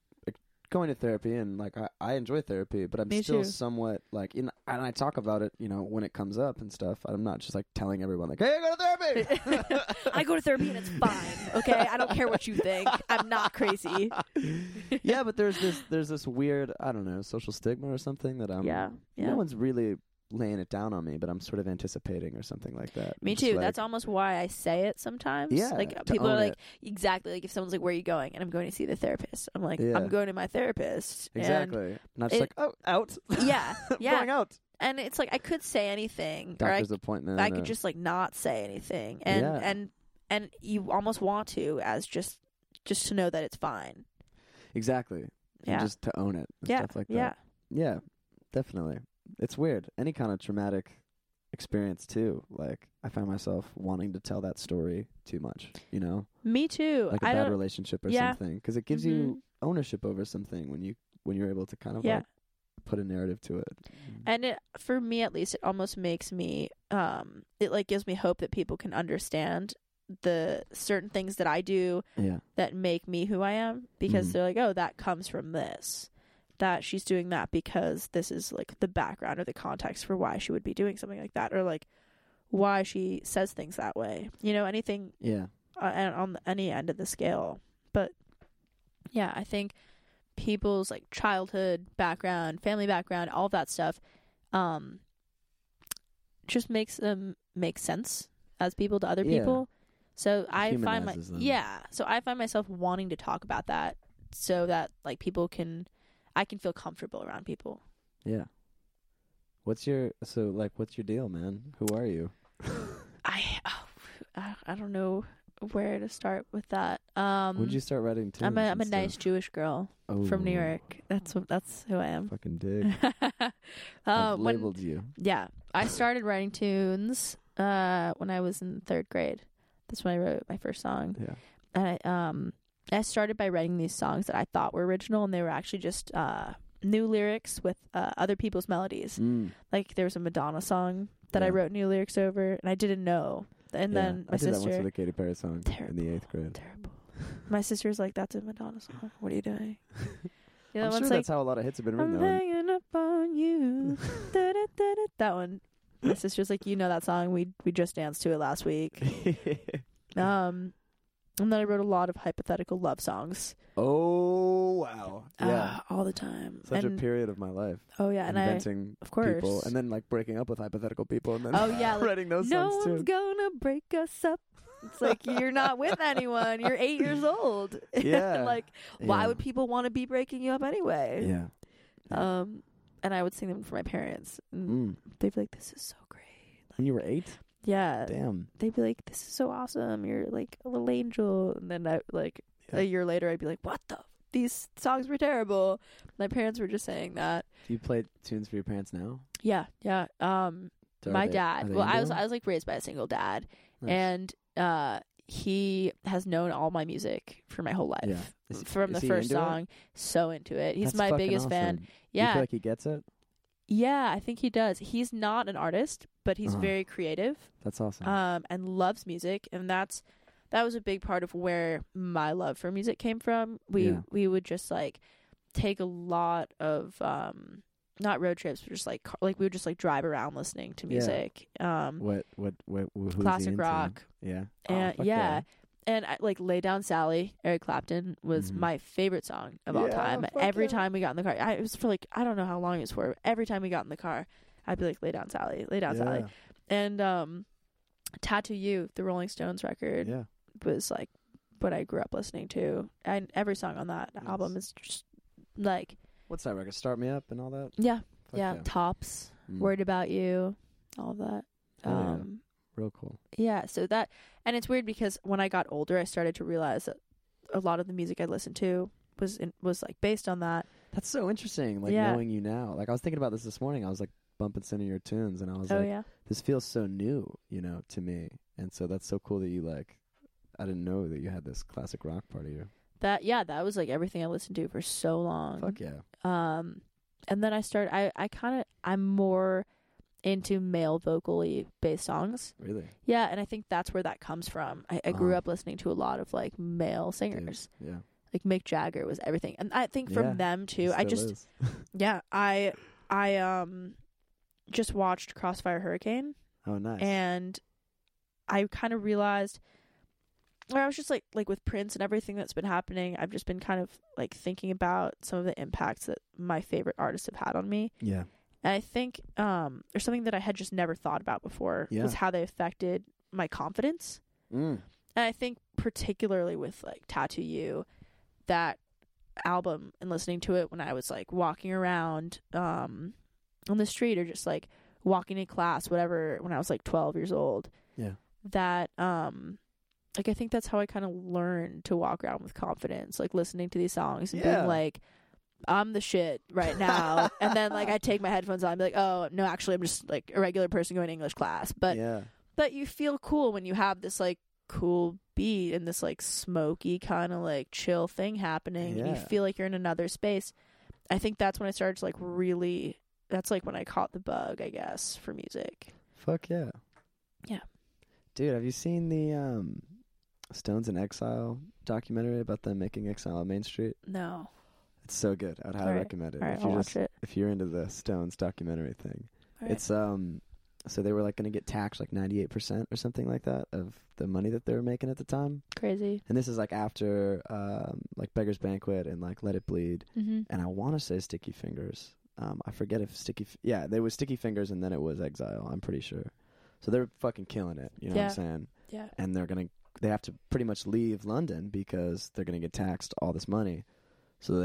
Going to therapy and like I enjoy therapy, but I'm still somewhat like and I talk about it, you know, when it comes up and stuff. I'm not just like telling everyone like, hey, I go to therapy. I go to therapy and it's fine. Okay, I don't care what you think. I'm not crazy. Yeah, but there's this weird, I don't know, social stigma or something that I'm. Yeah. No one's really laying it down on me, but I'm sort of anticipating or something like that. Me too. Like, that's almost why I say it sometimes. Yeah, like people are like, exactly. Like if someone's like, "Where are you going?" and I'm going to see the therapist. I'm like, I'm going to my therapist. Exactly. And I'm just like, oh, out. Yeah, yeah. Going out. And it's like I could say anything. Doctor's appointment. I could just like not say anything, and you almost want to as just to know that it's fine. Exactly. Yeah. And just to own it. And stuff like that. Yeah. Definitely. It's weird. Any kind of traumatic experience too. Like I find myself wanting to tell that story too much, you know? Me too. Like a bad relationship or something. Because it gives you ownership over something when you're able to kind of like put a narrative to it. And it, for me at least, it almost makes me, it like gives me hope that people can understand the certain things that I do that make me who I am. Because they're like, oh, that comes from this. That she's doing that because this is like the background or the context for why she would be doing something like that, or like why she says things that way, you know, anything and on any end of the scale. But yeah, I think people's like childhood background, family background, all of that stuff just makes them make sense as people to other people. So I find myself wanting to talk about that so that like I can feel comfortable around people. Yeah. What's your deal, man? Who are you? I don't know where to start with that. When did you start writing tunes? I'm a nice Jewish girl from New York. That's who I am. Fucking dig. I've labeled you. Yeah. I started writing tunes when I was in third grade. That's when I wrote my first song. Yeah. And I started by writing these songs that I thought were original, and they were actually just new lyrics with other people's melodies. Mm. Like there was a Madonna song that I wrote new lyrics over, and I didn't know. And then my sister did that once with a Katy Perry song in the eighth grade. Terrible. My sister's like, "That's a Madonna song. What are you doing?" You know, I'm sure that's how a lot of hits have been written. I'm hanging up on you. Da, da, da, da. That one. My sister's like, "You know that song? We just danced to it last week." And then I wrote a lot of hypothetical love songs. Oh, wow. Yeah. All the time. Such a period of my life. Oh, yeah. Inventing people. And then, like, breaking up with hypothetical people. And then writing those songs, too. No one's gonna break us up. It's like, you're not with anyone. You're 8 years old. Yeah. Like, why would people want to be breaking you up anyway? Yeah. And I would sing them for my parents. And they'd be like, this is so great. Like, when you were 8? Yeah. Damn. They'd be like, this is so awesome. You're like a little angel. And then I a year later, I'd be like, what the? These songs were terrible. My parents were just saying that. Do you play tunes for your parents now? Yeah. Yeah. My dad. Well, I was like raised by a single dad. Nice. And he has known all my music for my whole life. Yeah. From the first song. So into it. He's my biggest fan. Yeah. You feel like he gets it? Yeah, I think he does. He's not an artist, but he's very creative. That's awesome. And loves music, and that was a big part of where my love for music came from. We would just like take a lot of not road trips, but just like we would just like drive around listening to music. Yeah. What classic rock. Yeah. And And like Lay Down Sally, Eric Clapton, was my favorite song of all time. Every time we got in the car, it was for like, I don't know how long it was for. Every time we got in the car, I'd be like, Lay Down Sally, Lay Down Sally. And Tattoo You, the Rolling Stones record, was like what I grew up listening to. And every song on that album is just like. What's that record? Start Me Up and all that? Yeah. Yeah. Tops, Worried About You, all of that. Real cool. Yeah, so that, and it's weird because when I got older, I started to realize that a lot of the music I listened to was like based on that. That's so interesting, like knowing you now. Like I was thinking about this morning. I was like bumping some of your tunes, and I was this feels so new, you know, to me. And so that's so cool that you like, I didn't know that you had this classic rock part of you. That was like everything I listened to for so long. Fuck yeah. And then I'm more into male vocally based songs, really. Yeah, and I think that's where that comes from. I grew up listening to a lot of like male singers, like Mick Jagger was everything, and I think from them too. I just, I just watched Crossfire Hurricane. Oh, nice. And I kind of realized, or I was just like with Prince and everything that's been happening, I've just been kind of like thinking about some of the impacts that my favorite artists have had on me. Yeah. And I think there's something that I had just never thought about before was how they affected my confidence. Mm. And I think particularly with like Tattoo You, that album, and listening to it when I was like walking around on the street, or just like walking to class, whatever, when I was like 12 years old. Yeah. That like I think that's how I kind of learned to walk around with confidence, like listening to these songs and being like, I'm the shit right now. And then like I take my headphones on and be like, oh no, actually I'm just like a regular person going to English class. But but you feel cool when you have this like cool beat and this like smoky kind of like chill thing happening. And you feel like you're in another space. I think that's when I started to like really, that's like when I caught the bug, I guess, for music. Fuck yeah. Yeah. Dude, have you seen the Stones in Exile documentary about them making Exile on Main Street? No. It's so good. I'd highly recommend it. Right, if you're into the Stones documentary thing. Right. It's so they were like going to get taxed like 98% or something like that of the money that they were making at the time. Crazy. And this is like after like Beggar's Banquet and like Let It Bleed, and I want to say Sticky Fingers. I forget if they were Sticky Fingers, and then it was Exile, I'm pretty sure. So they're fucking killing it, you know what I'm saying? Yeah. And they have to pretty much leave London because they're going to get taxed all this money. So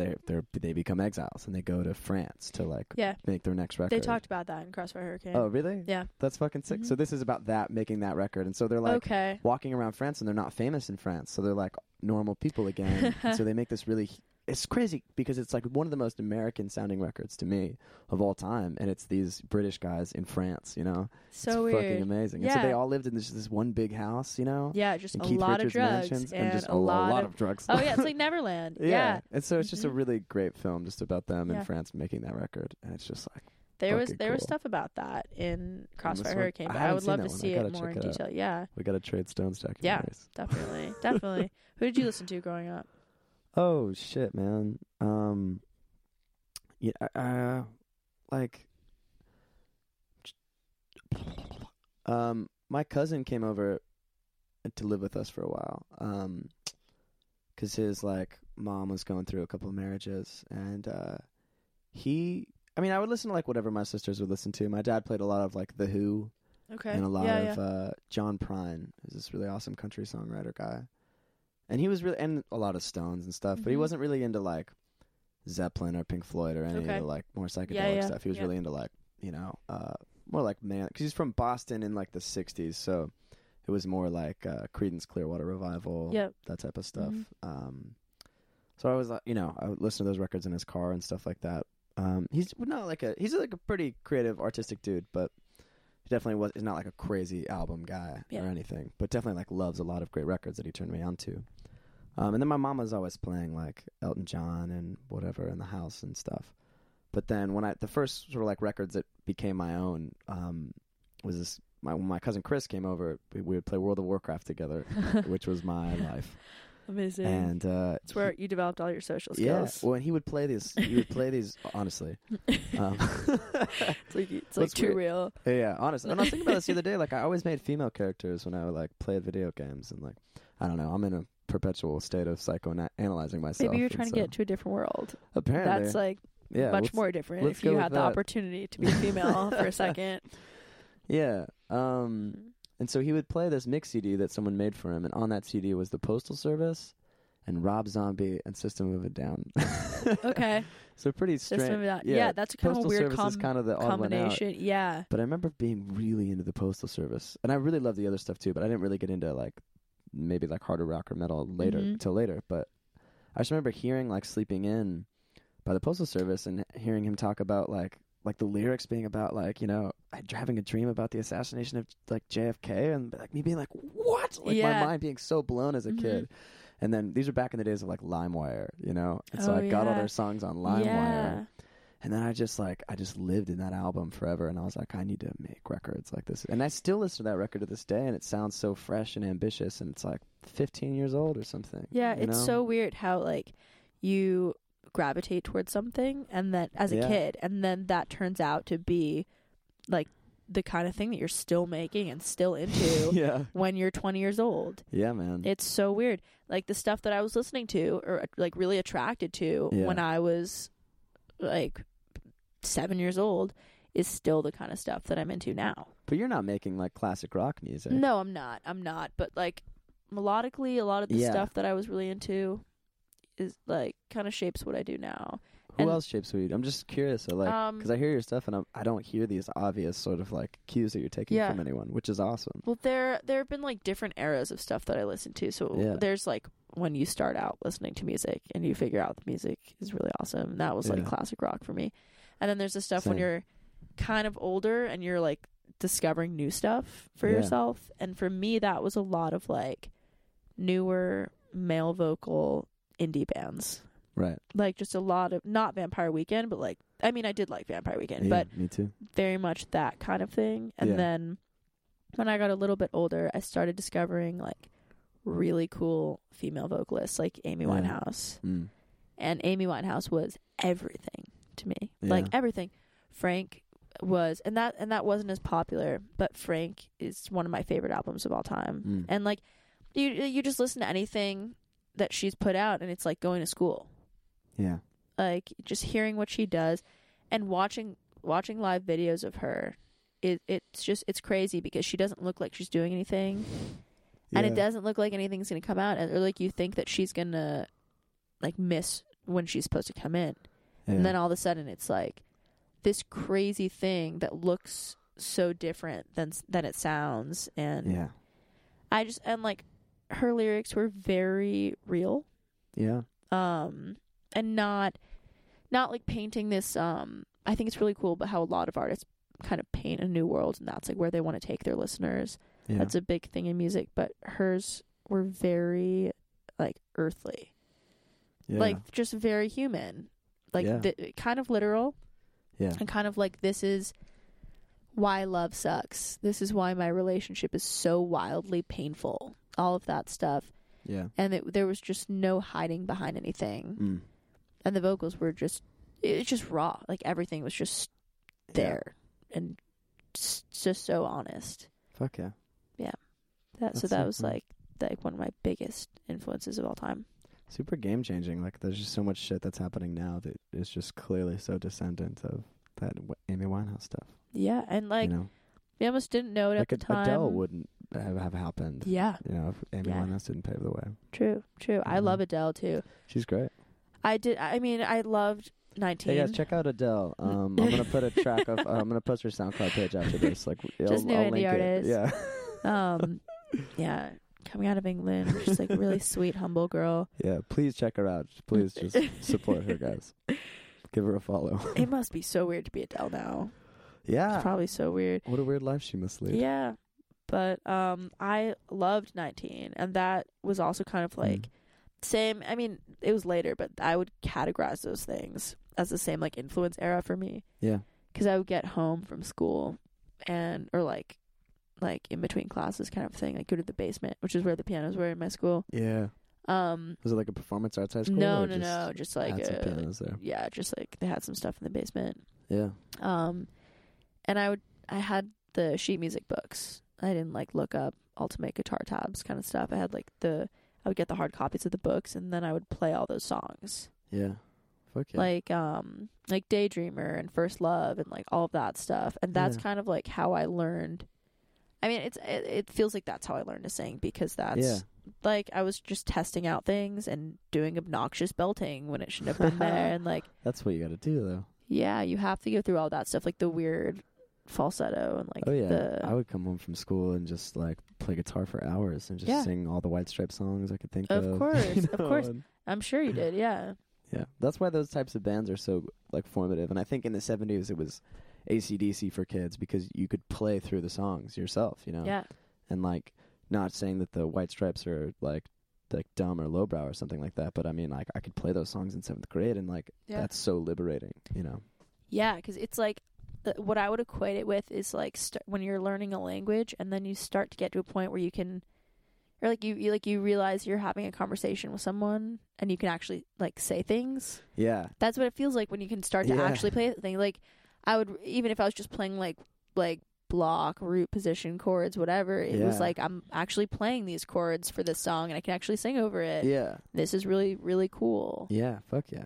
they become exiles, and they go to France to like make their next record. They talked about that in Crossfire Hurricane. Oh, really? Yeah. That's fucking sick. So this is about that, making that record. And so they're like walking around France, and they're not famous in France. So they're like normal people again. And so they make this really, it's crazy because it's like one of the most American sounding records to me of all time. And it's these British guys in France, you know? So it's weird. Fucking amazing. Yeah. And so they all lived in this one big house, you know? Yeah, just a lot of drugs. And just a lot of drugs. Oh, yeah, it's like Neverland. Yeah. And so it's just a really great film just about them in France making that record. And it's just like, There was stuff about that in Crossfire Hurricane, but I would love to see it more in detail. Yeah. We got to trade Stones documentaries. Yeah, definitely. Definitely. Who did you listen to growing up? Oh shit, man. My cousin came over to live with us for a while. 'Cause his like mom was going through a couple of marriages, and I would listen to like whatever my sisters would listen to. My dad played a lot of like The Who, and a lot of John Prine, who's this really awesome country songwriter guy. And he was really, and a lot of Stones and stuff, but he wasn't really into like Zeppelin or Pink Floyd or any of the like more psychedelic stuff. He was really into like, you know, more like, man, because he's from Boston in like the 60s. So it was more like Creedence Clearwater Revival, that type of stuff. So I was like, you know, I would listen to those records in his car and stuff like that. He's like a pretty creative, artistic dude, but he definitely is not like a crazy album guy or anything, but definitely like loves a lot of great records that he turned me on to. And then my mom was always playing like Elton John and whatever in the house and stuff. But then when the first sort of like records that became my own was this. When my cousin Chris came over, we would play World of Warcraft together, which was my life. Amazing. And it's where you developed all your social skills. Yeah. Well, and he would play these honestly. It's too weird. Real. Yeah, honestly. And I was thinking about this the other day, like I always made female characters when I would like played video games, and like I don't know, I'm in a perpetual state of psychoanalyzing myself. Maybe you're trying to get to a different world. Apparently. That's like much more different if you had the opportunity to be female for a second. Yeah. And so he would play this mix CD that someone made for him, and on that CD was the Postal Service and Rob Zombie and System of a Down. Okay. So pretty strange. Yeah, that's kind of a weird combination. Yeah. But I remember being really into the Postal Service, and I really loved the other stuff too. But I didn't really get into like maybe like harder rock or metal later till later. But I just remember hearing like "Sleeping In" by the Postal Service and hearing him talk about like the lyrics being about like, you know, having a dream about the assassination of like JFK, and like me being like, what? Like my mind being so blown as a kid. And then these are back in the days of like LimeWire, you know? And so I got all their songs on LimeWire. Yeah. And then I just lived in that album forever. And I was like, I need to make records like this. And I still listen to that record to this day. And it sounds so fresh and ambitious. And it's like 15 years old or something. Yeah. It's so weird how like you gravitate towards something and then as a kid, and then that turns out to be like the kind of thing that you're still making and still into when you're 20 years old. Yeah, man. It's so weird. Like the stuff that I was listening to or like really attracted to when I was like 7 years old is still the kind of stuff that I'm into now. But you're not making like classic rock music. No, I'm not. But like melodically, a lot of the stuff that I was really into is like kind of shapes what I do now. Who else shapes what you do? I'm just curious. So like, because I hear your stuff and I don't hear these obvious sort of like cues that you're taking from anyone, which is awesome. Well, there have been like different eras of stuff that I listen to. So there's like when you start out listening to music and you figure out the music is really awesome. That was like classic rock for me. And then there's the stuff when you're kind of older and you're like discovering new stuff for yourself. And for me, that was a lot of like newer male vocal indie bands, right? Like just a lot of, not Vampire Weekend, but like, I mean, I did like Vampire Weekend, but me too, very much that kind of thing. And then when I got a little bit older, I started discovering like really cool female vocalists like Amy Winehouse, and Amy Winehouse was everything to me, like everything. Frank was, and that wasn't as popular, but Frank is one of my favorite albums of all time. And like you just listen to anything that she's put out and it's like going to school. Yeah. Like just hearing what she does and watching live videos of her. It's crazy because she doesn't look like she's doing anything and it doesn't look like anything's going to come out, or like you think that she's going to like miss when she's supposed to come in. Yeah. And then all of a sudden it's like this crazy thing that looks so different than it sounds. And her lyrics were very real. Yeah. And not like painting this, I think it's really cool, but how a lot of artists kind of paint a new world, and that's like where they want to take their listeners. Yeah. That's a big thing in music, but hers were very like earthly. Yeah. Like just very human. Like kind of literal. Yeah. And kind of like, this is why love sucks. This is why my relationship is so wildly painful. All of that stuff. Yeah. And there was just no hiding behind anything. And the vocals were just raw. Like everything was just there and just so honest. Fuck yeah. Yeah. That was like one of my biggest influences of all time. Super game changing. Like there's just so much shit that's happening now that is just clearly so descendant of that Amy Winehouse stuff. Yeah. And like, you know, we almost didn't know it like at the time. Adele wouldn't have happened. Yeah. You know, if Amy Winehouse didn't pave the way. True. Mm-hmm. I love Adele too. She's great. I loved 19. Hey guys, check out Adele. I'm going to put a track of, I'm going to post her SoundCloud page after this. Like, just new indie artist. Yeah. Yeah. Coming out of England. She's like really sweet, humble girl. Yeah. Please check her out. Please just support her, guys. Give her a follow. It must be so weird to be Adele now. Yeah. It's probably so weird. What a weird life she must lead. Yeah. But I loved 19, and that was also kind of like same. I mean, it was later, but I would categorize those things that's the same like influence era for me. Yeah. Because I would get home from school and or like in between classes kind of thing. I'd go to the basement, which is where the pianos were in my school. Yeah. Was it like a performance arts high school? No. Just like had some pianos there. Yeah, just like they had some stuff in the basement. Yeah. And I had the sheet music books. I didn't like look up ultimate guitar tabs kind of stuff. I had like I would get the hard copies of the books and then I would play all those songs. Yeah. Fuck yeah. Like Daydreamer and First Love and like all of that stuff. And that's kind of like how I learned. I mean, it feels like that's how I learned to sing because that's like I was just testing out things and doing obnoxious belting when it shouldn't have been there. And like that's what you got to do though. Yeah, you have to go through all that stuff, like the weird falsetto and like. Oh yeah, I would come home from school and just like play guitar for hours and just sing all the White Stripes songs I could think of. Of course, you know? Of course, I'm sure you did. Yeah. Yeah, that's why those types of bands are so like formative, and I think in the 70s it was AC/DC for kids because you could play through the songs yourself, you know. Yeah. And like not saying that the White Stripes are like dumb or lowbrow or something like that, but I mean like I could play those songs in 7th grade and like that's so liberating, you know. Yeah, because it's like what I would equate it with is like when you're learning a language and then you start to get to a point where you can or like you realize you're having a conversation with someone and you can actually like say things. Yeah. That's what it feels like when you can start to actually play things. Like I would, even if I was just playing like block, root position chords, whatever, it was like I'm actually playing these chords for this song and I can actually sing over it. Yeah. This is really, really cool. Yeah, fuck yeah.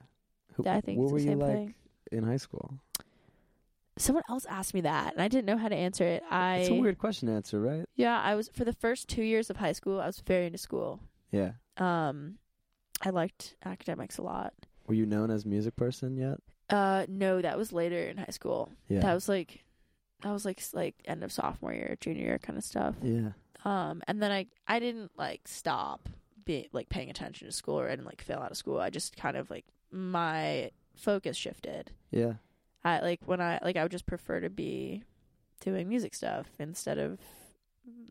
I think what were you like in high school? Someone else asked me that, and I didn't know how to answer it. It's a weird question to answer, right? Yeah, I was for the first 2 years of high school. I was very into school. Yeah. I liked academics a lot. Were you known as a music person yet? No, that was later in high school. Yeah. That was like, I was like end of sophomore year, junior year kind of stuff. Yeah. And then I didn't like stop paying attention to school, or I didn't like fail out of school. I just kind of like my focus shifted. Yeah. I would just prefer to be doing music stuff instead of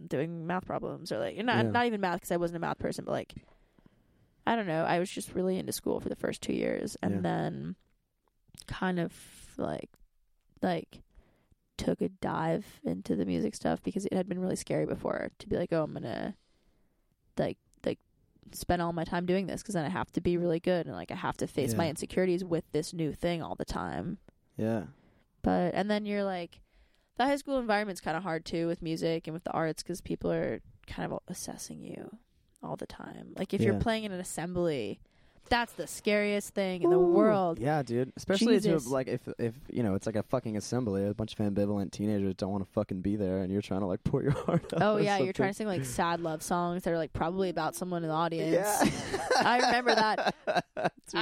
doing math problems or like not even math because I wasn't a math person, but like I don't know, I was just really into school for the first 2 years and then kind of like took a dive into the music stuff because it had been really scary before to be like, oh, I'm gonna like spend all my time doing this because then I have to be really good and like I have to face my insecurities with this new thing all the time. Yeah. But, and then you're like, the high school environment's kind of hard too with music and with the arts because people are kind of assessing you all the time. Like if you're playing in an assembly, that's the scariest thing in the world. Yeah, dude. Especially like if you know, it's like a fucking assembly. A bunch of ambivalent teenagers don't want to fucking be there and you're trying to like pour your heart out. Oh yeah, you're trying to sing like sad love songs that are like probably about someone in the audience. Yeah. I remember that.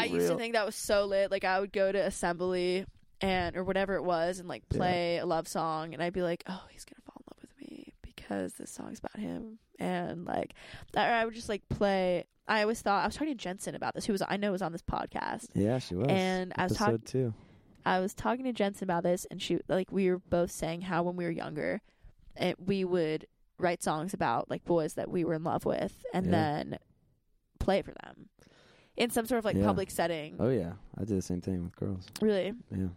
Used to think that was so lit. Like I would go to assembly and or whatever it was and like play a love song and I'd be like, oh, he's gonna fall in love with me because this song's about him, and like I would just like play. I always thought, I was talking to Jensen about this, who was on this podcast. Yeah, she was. And I was talking to Jensen about this, and she like we were both saying how when we were younger and we would write songs about like boys that we were in love with and then play it for them in some sort of like public setting. Oh yeah, I did the same thing with girls. Really? Yeah.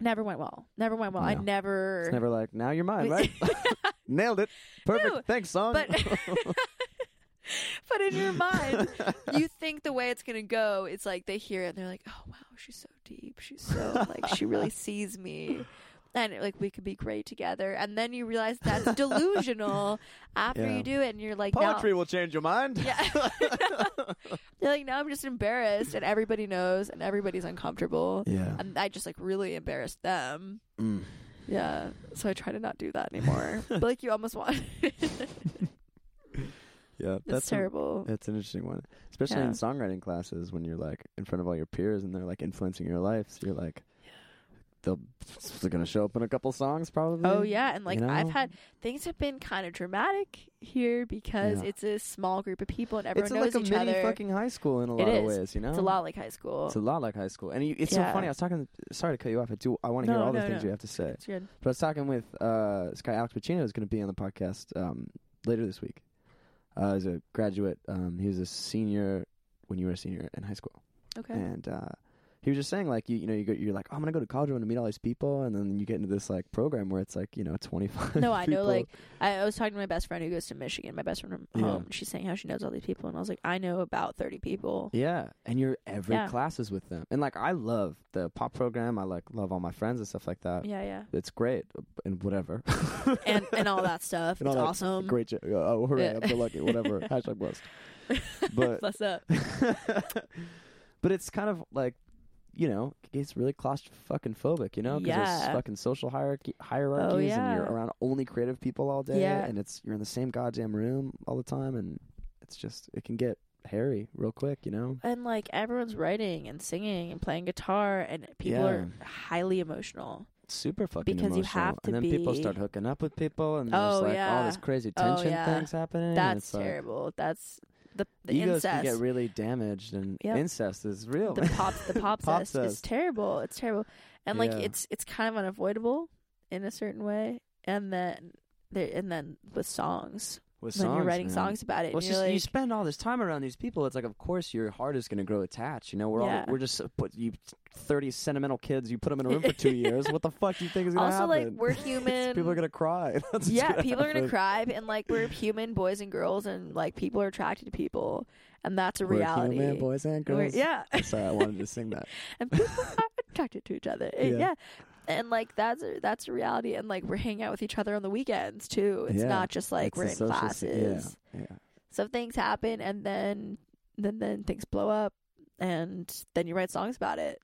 Never went well. No. It's never like, now you're mine, right? Nailed it. Perfect. No, thanks, son. But in your mind, you think the way it's going to go, it's like they hear it and they're like, oh, wow, she's so deep. She's so, like, she really sees me. And like, we could be great together. And then you realize that's delusional after you do it. And you're like, poetry will change your mind. Yeah. You're like, now I'm just embarrassed. And everybody knows. And everybody's uncomfortable. Yeah. And I just like really embarrassed them. Mm. Yeah. So I try to not do that anymore. But like, you almost want. Yeah. That's terrible. That's an interesting one. Especially in songwriting classes when you're like in front of all your peers and they're like influencing your life. So you're like, they're going to show up in a couple songs probably. Oh, yeah. And, like, you know? Things have been kind of dramatic here because it's a small group of people and everyone knows each other. It's like a mini fucking high school in a lot of ways, you know? It's a lot like high school. And it's so funny. I was talking... Sorry to cut you off. I want to hear all the things you have to say. It's good. But I was talking with this guy, Alex Pacino, who's going to be on the podcast later this week. He's a graduate. He was a senior when you were a senior in high school. Okay. And he was just saying, like, you're like, oh, I'm going to go to college, I want to meet all these people. And then you get into this, like, program where it's, like, 25 No, I know, like, I was talking to my best friend who goes to Michigan, my best friend from home. She's saying how she knows all these people. And I was like, I know about 30 people. Yeah. And you're every class is with them. And, like, I love the pop program. I, like, love all my friends and stuff like that. Yeah, yeah. It's great. And whatever. and all that stuff. And it's awesome. Great. Oh, hooray. Yeah. I'm so lucky. Whatever. Hashtag blessed. But bless up. But it's kind of like, it's really claustrophobic, because there's fucking social hierarchies and you're around only creative people all day and you're in the same goddamn room all the time, and it's just, it can get hairy real quick, And like everyone's writing and singing and playing guitar, and people are highly emotional. Super fucking because emotional. You have to, and then people start hooking up with people, and there's all this crazy tension things happening. That's terrible. Like, that's the egos incest can get really damaged, and incest is real. The pop cest is terrible. It's terrible, and like it's kind of unavoidable in a certain way. And then with songs. When you're writing songs about it, you spend all this time around these people. It's like, of course, your heart is going to grow attached. We're just 30 sentimental kids. You put them in a room for 2 years. What the fuck do you think is going to happen? Also, like, we're human. People are going to cry. People are going to cry, and like we're human boys and girls, and like people are attracted to people, and that's a reality. Human boys and girls. Sorry, I wanted to sing that. And people are attracted to each other. Yeah. And like that's a reality, and like we're hanging out with each other on the weekends too. It's not just like we're in classes. So things happen, and then things blow up, and then you write songs about it,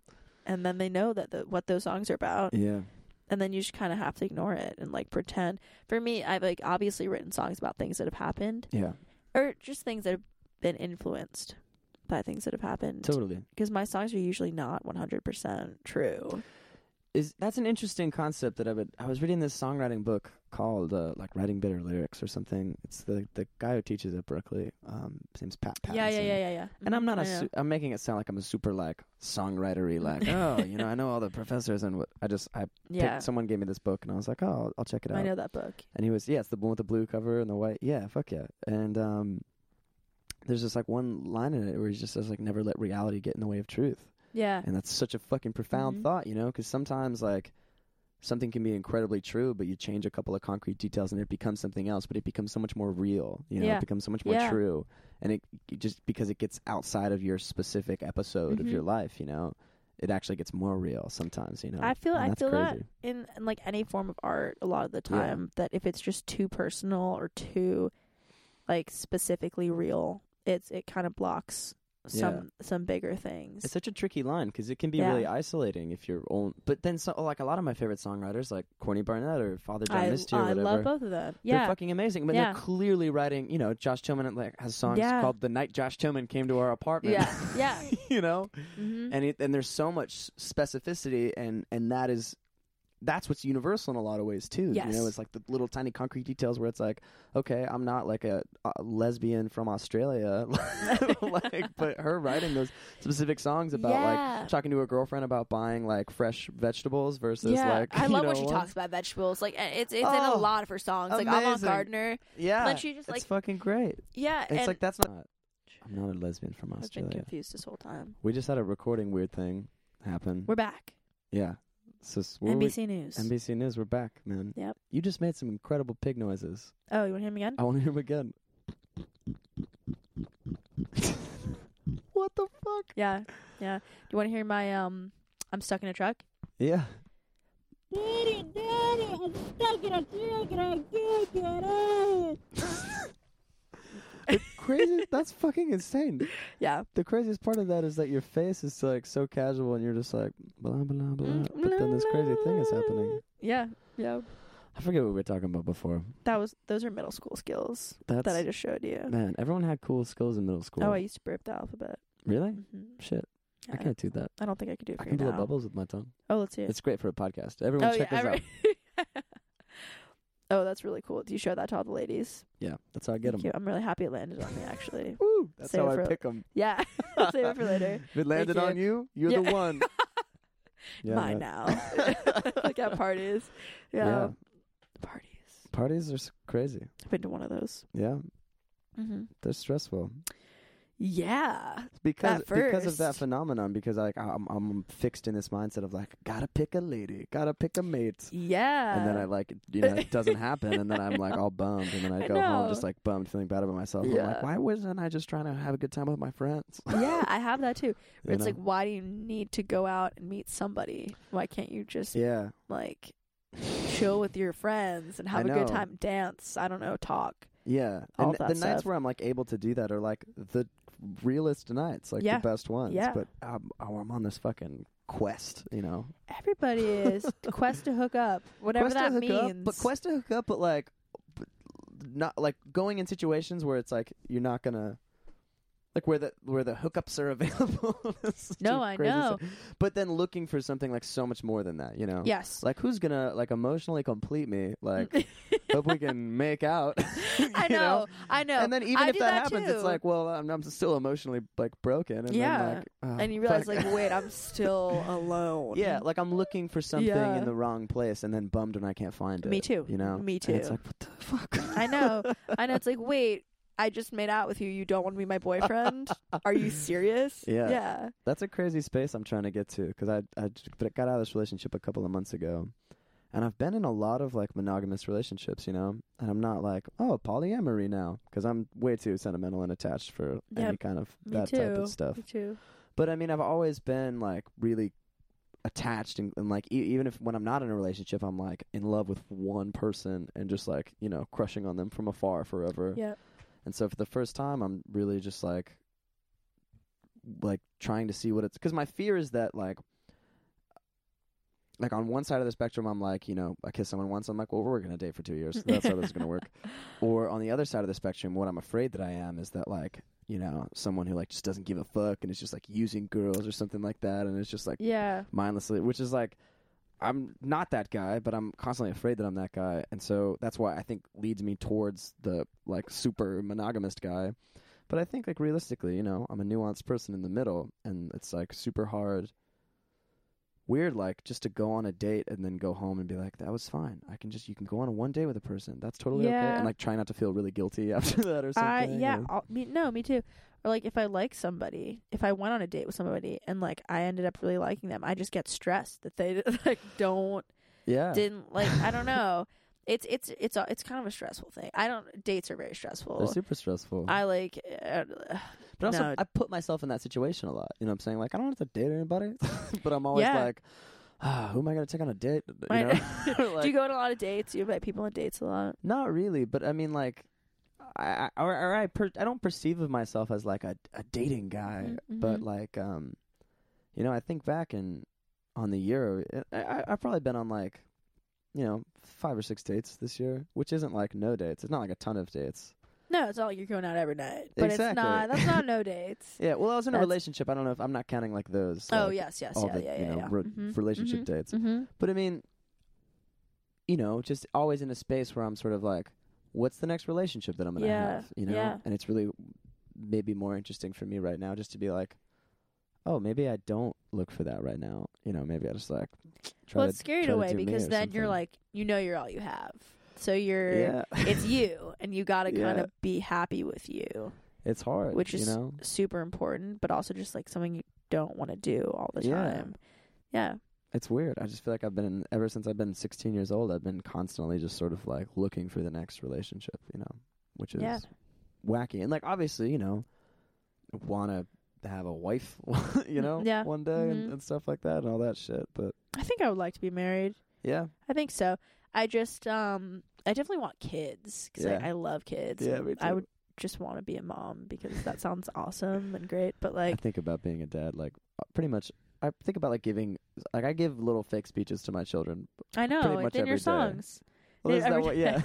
and then they know that what those songs are about. Yeah. And then you just kind of have to ignore it and like pretend. For me, I've like obviously written songs about things that have happened. Yeah. Or just things that have been influenced by things that have happened. Totally. Because my songs are usually not 100% true. That's an interesting concept that I was reading this songwriting book called like Writing Bitter Lyrics or something. It's the guy who teaches at Berkeley. His name's Pat Patterson. Yeah. And I'm not I'm making it sound like I'm a super like songwritery like I know all the professors and someone gave me this book and I was like, oh, I'll check it out. I know that book. And he was it's the one with the blue cover and the white. Yeah, fuck yeah. And there's just like one line in it where he just says like, never let reality get in the way of truth. Yeah. And that's such a fucking profound thought, because sometimes like something can be incredibly true, but you change a couple of concrete details and it becomes something else, but it becomes so much more real, it becomes so much more true. And it just because it gets outside of your specific episode of your life, it actually gets more real sometimes, I feel crazy. That in like any form of art a lot of the time that if it's just too personal or too like specifically real, it kind of blocks some bigger things. It's such a tricky line because it can be really isolating if you're old. But then like a lot of my favorite songwriters like Corny Barnett or Father John Misty or whatever. I love both of them. Yeah. They're fucking amazing. But they're clearly writing, Josh Tillman like has songs called The Night Josh Tillman Came to Our Apartment. Yeah. And there's so much specificity and that's what's universal in a lot of ways too. Yes. It's like the little tiny concrete details where it's like, okay, I'm not like a lesbian from Australia, but her writing those specific songs about like talking to her girlfriend about buying like fresh vegetables versus like. I love when she talks about vegetables. Like it's in a lot of her songs. Amazing. Like I'm a gardener. Yeah, but she just like it's fucking great. Yeah, it's like that's not. I'm not a lesbian from Australia. I've been confused this whole time. We just had a recording weird thing happen. We're back. Yeah. So NBC News, we're back, man. Yep. You just made some incredible pig noises. Oh, you want to hear them again? I want to hear them again. What the fuck? Yeah. You want to hear my, I'm stuck in a truck? Yeah. Daddy, I'm stuck in a truck and I can't get out. Crazy. That's fucking insane. Yeah. The craziest part of that is that your face is like so casual and you're just like blah blah blah. But then this crazy thing is happening. Yeah. I forget what we were talking about before. Those are middle school skills that I just showed you. Man, everyone had cool skills in middle school. Oh, I used to burp the alphabet. Really? Mm-hmm. Shit. Yeah. I can't do that. I don't think I could do it for you. I can blow bubbles with my tongue. Oh, let's hear it. It's great for a podcast. Everyone check this out. Oh, that's really cool. Do you show that to all the ladies? Yeah, that's how I get them. I'm really happy it landed on me, actually. Woo! That's how I pick them. Yeah, save it for later. If it landed on you, you're the one. Mine now. Like at parties. Yeah. Parties are crazy. I've been to one of those. Yeah. Mm-hmm. They're stressful. Yeah, because of that phenomenon. Because like I'm fixed in this mindset of like gotta pick a lady, gotta pick a mate. Yeah, and then I like it doesn't happen, and then I'm like all bummed, and then I go home just like bummed, feeling bad about myself. Yeah. I'm like, why wasn't I just trying to have a good time with my friends? Yeah, I have that too. Where it's like, why do you need to go out and meet somebody? Why can't you just like chill with your friends and have a good time, dance? I don't know, talk. Yeah, all and the stuff. Nights where I'm like able to do that are like the realest nights, like the best ones. Yeah. But I'm on this fucking quest, you know. Everybody is quest to hook up, whatever that means. But like, not like going in situations where it's like you're not gonna like where the hookups are available. No, I know. Stuff. But then looking for something like so much more than that, you know. Yes. Like who's gonna like emotionally complete me? Like hope we can make out. I know. And then even if that happens, too. It's like, well, I'm still emotionally like broken. And then, like, and you realize, like, wait, I'm still alone. Yeah, like I'm looking for something in the wrong place, and then bummed when I can't find it. Me too. You know. Me too. And it's like, what the fuck? I know. It's like, wait, I just made out with you. You don't want to be my boyfriend? Are you serious? Yeah. Yeah. That's a crazy space I'm trying to get to because I got out of this relationship a couple of months ago. And I've been in a lot of, like, monogamous relationships, you know? And I'm not like, oh, polyamory now. Because I'm way too sentimental and attached for any kind of that type of stuff. Me too. But, I mean, I've always been, like, really attached. And like, even if when I'm not in a relationship, I'm, like, in love with one person and just, like, you know, crushing on them from afar forever. Yeah. And so for the first time, I'm really just, like, trying to see what it's... Because my fear is that, like on one side of the spectrum, I'm like, you know, I kiss someone once. I'm like, well, we're going to date for 2 years. So that's how this is going to work. Or on the other side of the spectrum, what I'm afraid that I am is that like, you know, someone who like just doesn't give a fuck and is just like using girls or something like that. And it's just like mindlessly, which is like, I'm not that guy, but I'm constantly afraid that I'm that guy. And so that's why I think leads me towards the like super monogamist guy. But I think like realistically, you know, I'm a nuanced person in the middle and it's like super hard. Weird, like just to go on a date and then go home and be like, that was fine. You can go on a one day with a person. That's totally okay. And like try not to feel really guilty after that or something. Me too. Or like if I like somebody, if I went on a date with somebody and like I ended up really liking them, I just get stressed that they like didn't like, I don't know. It's kind of a stressful thing. Dates are very stressful. They're super stressful. But also, I put myself in that situation a lot. You know what I'm saying? Like, I don't have to date anybody, but I'm always like, who am I going to take on a date? You know? Like, do you go on a lot of dates? Do you invite people on dates a lot? Not really, but I mean, like, I don't perceive of myself as like a dating guy, but like, you know, I think back on the year, I've probably been on like, you know, 5 or 6 dates this year, which isn't like no dates. It's not like a ton of dates. No, it's not like you're going out every night. But exactly. It's not. That's not no dates. Yeah. Well, I was in a relationship. I don't know if I'm not counting like those. Like, oh, yes. Relationship dates. Mm-hmm. But I mean, you know, just always in a space where I'm sort of like, what's the next relationship that I'm going to have? You know? Yeah. And it's really maybe more interesting for me right now just to be like, oh, maybe I don't look for that right now. You know, maybe I just like try it's scary in a way because then you're like, you know, you're all you have. So it's you, and you got to kind of be happy with you. It's hard, which is super important, but also just like something you don't want to do all the time. Yeah, it's weird. I just feel like ever since I've been 16 years old, I've been constantly just sort of like looking for the next relationship, you know, which is wacky. And like obviously, you know, want to have a wife, you know, one day and stuff like that and all that shit. But I think I would like to be married. Yeah, I think so. I just, I definitely want kids because I love kids. Yeah, me too. I would just want to be a mom because that sounds awesome and great. But like, I think about being a dad, like pretty much. I think about like giving, like I give little fake speeches to my children. I know, pretty much in every your songs. Day. Well, is that what? Yeah.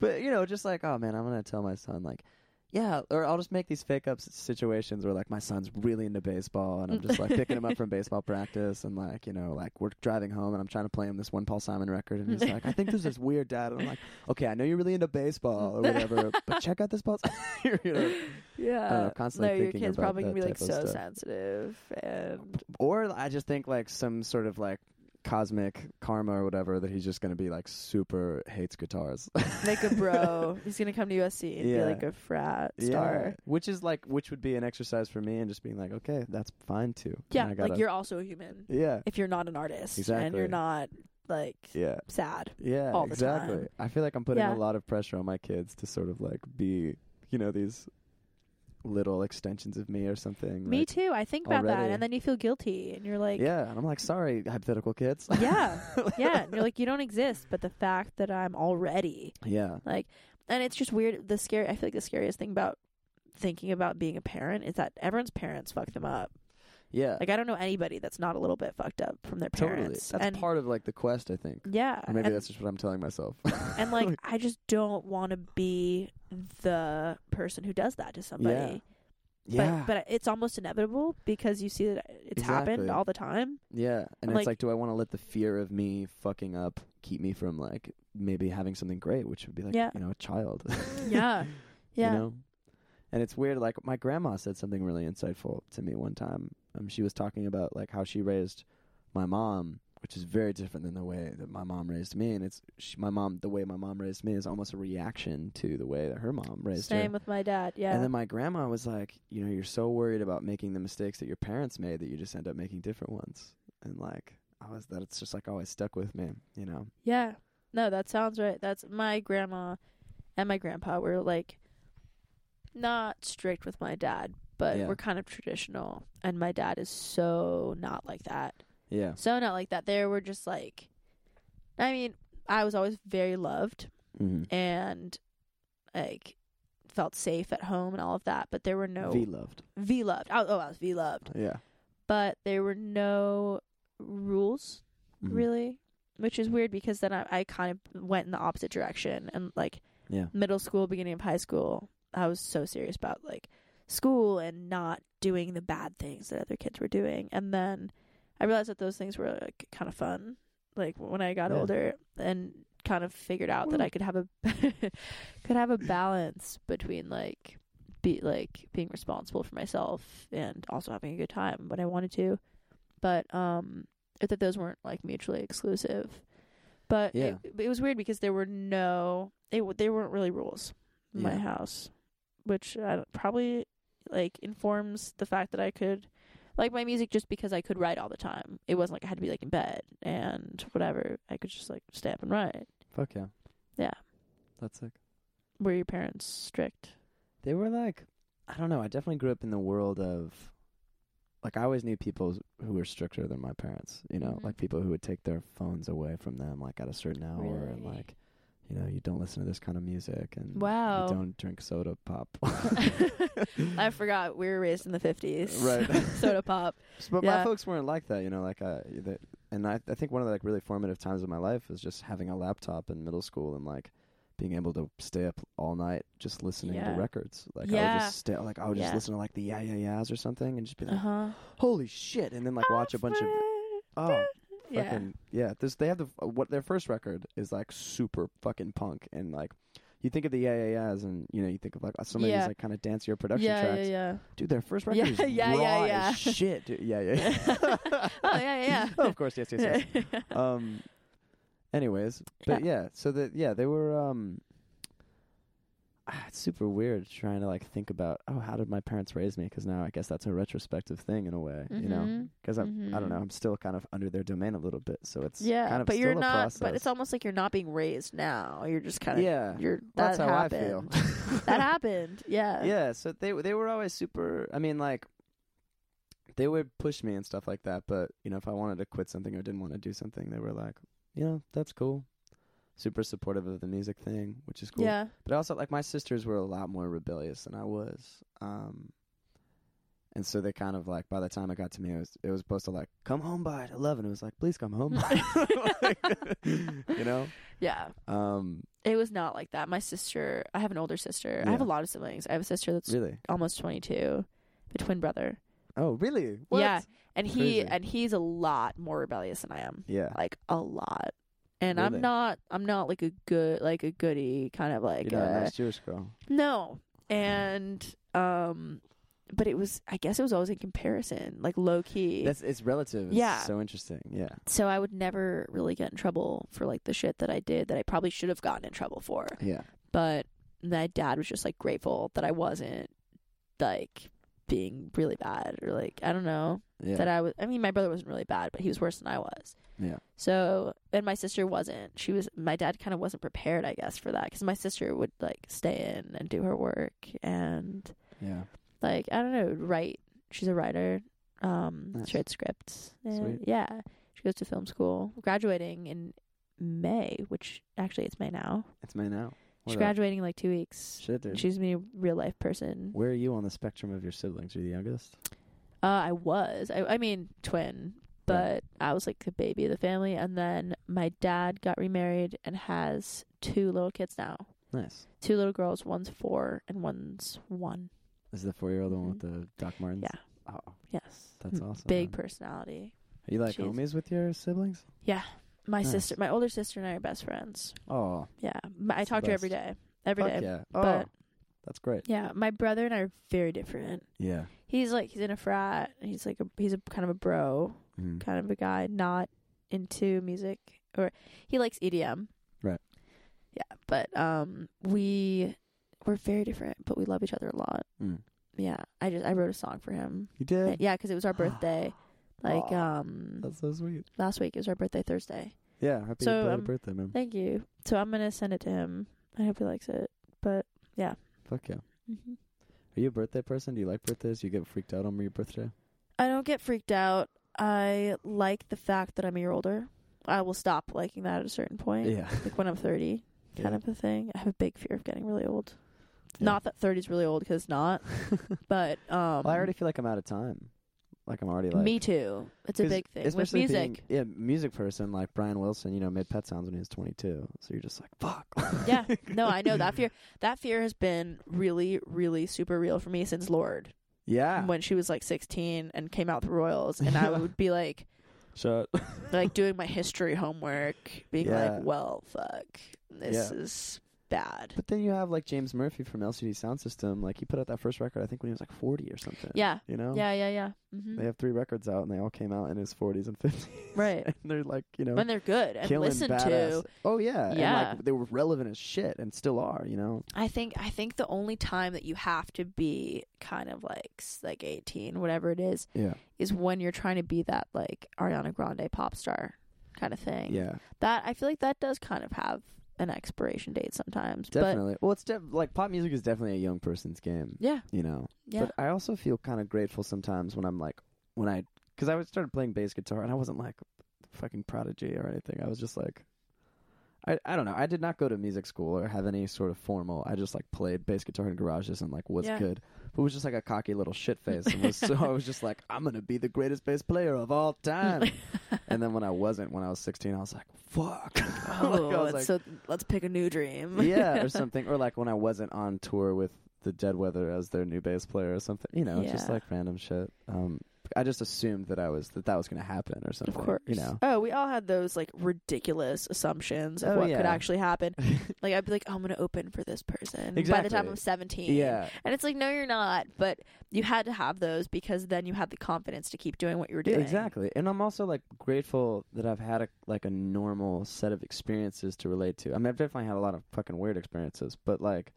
But you know, just like, oh man, I'm gonna tell my son like. Yeah, or I'll just make these fake-up situations where, like, my son's really into baseball, and I'm just, like, picking him up from baseball practice, and, like, you know, like, we're driving home, and I'm trying to play him this one Paul Simon record, and he's like, I think this is weird, Dad. And I'm like, okay, I know you're really into baseball or whatever, but check out this Paul Simon. You know, yeah. I don't know, constantly thinking about that. Your kid's probably going to be, like, so sensitive. And Or I just think, like, some sort of, like, cosmic karma or whatever that he's just going to be like super hates guitars. Like a bro. He's going to come to USC and be like a frat star. Yeah. Which is like, which would be an exercise for me and just being like, okay, that's fine too. Yeah. Like you're also a human. Yeah. If you're not an artist and you're not like sad. Yeah. All the time. I feel like I'm putting a lot of pressure on my kids to sort of like be, you know, these little extensions of me or something. Me too. I think about that and then you feel guilty and you're like, yeah. And I'm like, sorry, hypothetical kids. Yeah. Yeah. And you're like, you don't exist, but the fact that I'm already. Yeah. Like, and it's just weird. I feel like the scariest thing about thinking about being a parent is that everyone's parents fuck them up. Yeah. Like, I don't know anybody that's not a little bit fucked up from their parents. Totally. That's part of, like, the quest, I think. Yeah. Or maybe that's just what I'm telling myself. And, like, I just don't want to be the person who does that to somebody. Yeah. But it's almost inevitable because you see that it's happened all the time. Yeah. And it's like, do I want to let the fear of me fucking up keep me from, like, maybe having something great, which would be, like, you know, a child. Yeah. Yeah. You know? And it's weird. Like, my grandma said something really insightful to me one time. She was talking about like how she raised my mom, which is very different than the way that my mom raised me. And the way my mom raised me is almost a reaction to the way that her mom raised her. Same with my dad. Yeah. And then my grandma was like, you know, you're so worried about making the mistakes that your parents made that you just end up making different ones. And like, it's just like always stuck with me, you know? Yeah. No, that sounds right. That's my grandma and my grandpa were like, not strict with my dad, but we're kind of traditional, and my dad is so not like that. Yeah. So not like that. They were just like, I mean, I was always very loved and like felt safe at home and all of that, but there were no V loved. I was V loved. Yeah. But there were no rules really, which is weird because then I kind of went in the opposite direction and like middle school, beginning of high school, I was so serious about like school and not doing the bad things that other kids were doing. And then I realized that those things were like kind of fun. Like when I got older and kind of figured out that I could have a balance between like being responsible for myself and also having a good time when I wanted to. But that those weren't like mutually exclusive. But it was weird because there were they weren't really rules. My house, which probably like informs the fact that I could like my music just because I could write all the time. It wasn't like I had to be like in bed and whatever. I could just like stay up and write. Fuck yeah. Yeah. That's sick. Were your parents strict? They were like, I don't know. I definitely grew up in the world of like, I always knew people who were stricter than my parents, you know, like people who would take their phones away from them like at a certain hour and like, you know, you don't listen to this kind of music and you don't drink soda pop. I forgot we were raised in the 50s. Right. Soda pop. But my folks weren't like that, you know, like I think one of the like really formative times of my life was just having a laptop in middle school and like being able to stay up all night just listening to records. Like I would just stay like listen to like the Yeah Yeah Yeahs or something and just be like holy shit, and then like watch a bunch of fucking, they have what their first record is like super fucking punk, and like you think of the Yeah Yeah Yeahs and you know you think of like some of these like kind of dancier production tracks. Dude, their first record is raw as shit, dude. Oh, of course, yes. Anyways, but they were it's super weird trying to like think about how did my parents raise me, because now I guess that's a retrospective thing in a way, you know, because I don't know, I'm still kind of under their domain a little bit, so it's kind of but still you're not process. But it's almost like you're not being raised now, you're just kind of that's how happened. I feel that happened. So they were always super, I mean like they would push me and stuff like that, but you know if I wanted to quit something or didn't want to do something they were like, you know, that's cool. Super supportive of the music thing, which is cool. Yeah. But also, like, my sisters were a lot more rebellious than I was. And so they kind of, like, by the time it got to me, it was supposed to, like, come home by 11. It was like, please come home. You know? Yeah. It was not like that. My sister, I have an older sister. Yeah. I have a lot of siblings. I have a sister that's almost 22, a twin brother. Oh, really? What? Yeah. And he's a lot more rebellious than I am. Yeah. Like, a lot. And really? I'm not like a goody kind of like. You're not a nice Jewish girl. No, and but it was, I guess it was always in comparison, like low key. It's relative. It's so interesting. Yeah. So I would never really get in trouble for like the shit that I did that I probably should have gotten in trouble for. Yeah. But my dad was just like grateful that I wasn't like being really bad or like, I don't know that I was, I mean, my brother wasn't really bad, but he was worse than I was. Yeah. So, and my sister wasn't, she was, my dad kind of wasn't prepared, I guess, for that. 'Cause my sister would like stay in and do her work and like, I don't know, write. She's a writer. Nice. She writes scripts. And, yeah. She goes to film school, graduating in May, which actually it's May now. It's May now. She's graduating in like 2 weeks. Shit, dude. She's a real life person. Where are you on the spectrum of your siblings? Are you the youngest? I was. I mean, twin. But yeah. I was like the baby of the family. And then my dad got remarried and has two little kids now. Nice. Two little girls. One's 4 and one's 1. Is the 4-year-old the one with the Doc Martens? Yeah. Oh. Yes. That's awesome. Big personality. Are you like homies with your siblings? Yeah. My sister, my older sister and I are best friends. Oh. Yeah. I talk to her every day. Every day. Yeah. Oh. But that's great. Yeah. My brother and I are very different. Yeah. He's like, he's in a frat. He's like, he's a kind of a bro, kind of a guy, not into music, or he likes EDM. Right. Yeah. But we're very different, but we love each other a lot. Mm. Yeah. I wrote a song for him. You did? Yeah, because it was our birthday. Like, that's so sweet. Last week, it was our birthday Thursday. Yeah, happy birthday, man. Thank you. So I'm going to send it to him. I hope he likes it. But, yeah. Fuck yeah. Mm-hmm. Are you a birthday person? Do you like birthdays? Do you get freaked out on your birthday? I don't get freaked out. I like the fact that I'm a year older. I will stop liking that at a certain point. Yeah. Like when I'm 30, kind of a thing. I have a big fear of getting really old. Yeah. Not that 30 is really old, because it's not. But well, I already feel like I'm out of time. Like I'm already like... Me too. It's a big thing. Especially with music. Being, music person like Brian Wilson, made Pet Sounds when he was 22. So you're just like, fuck. Yeah. No, I know that fear. That fear has been really, really super real for me since Lorde. Yeah. When she was like 16 and came out with Royals. And I would be like... Shut. Like doing my history homework. Being like, well, fuck. This is... bad. But then you have like James Murphy from LCD Sound System. Like he put out that first record, I think, when he was like 40 or something. Yeah. Yeah. Mm-hmm. They have 3 records out, and they all came out in his 40s and 50s. Right. And they're like, and they're good and listened to. Oh yeah. Yeah. And, like, they were relevant as shit and still are. I think the only time that you have to be kind of like 18, whatever it is, is when you're trying to be that like Ariana Grande pop star kind of thing. Yeah. That I feel like that does kind of have an expiration date sometimes. Definitely. But well, it's like pop music is definitely a young person's game. Yeah. Yeah. But I also feel kind of grateful sometimes when I'm like, because I started playing bass guitar and I wasn't like a fucking prodigy or anything. I was just like, I don't know. I did not go to music school or have any sort of formal. I just like played bass guitar in garages and like was good. But it was just like a cocky little shit face. So I was just like, I'm going to be the greatest bass player of all time. And then when I was 16, I was like, fuck. Oh, so let's pick a new dream. Yeah, or something. Or like when I wasn't on tour with the Dead Weather as their new bass player or something. Just like random shit. I just assumed that that was going to happen or something. Of course. Oh, we all had those like ridiculous assumptions of what could actually happen. Like I'd be like, oh, I'm going to open for this person by the time I'm 17. Yeah. And it's like, no, you're not. But you had to have those because then you had the confidence to keep doing what you were doing. Exactly. And I'm also like grateful that I've had a normal set of experiences to relate to. I mean, I've definitely had a lot of fucking weird experiences, but like,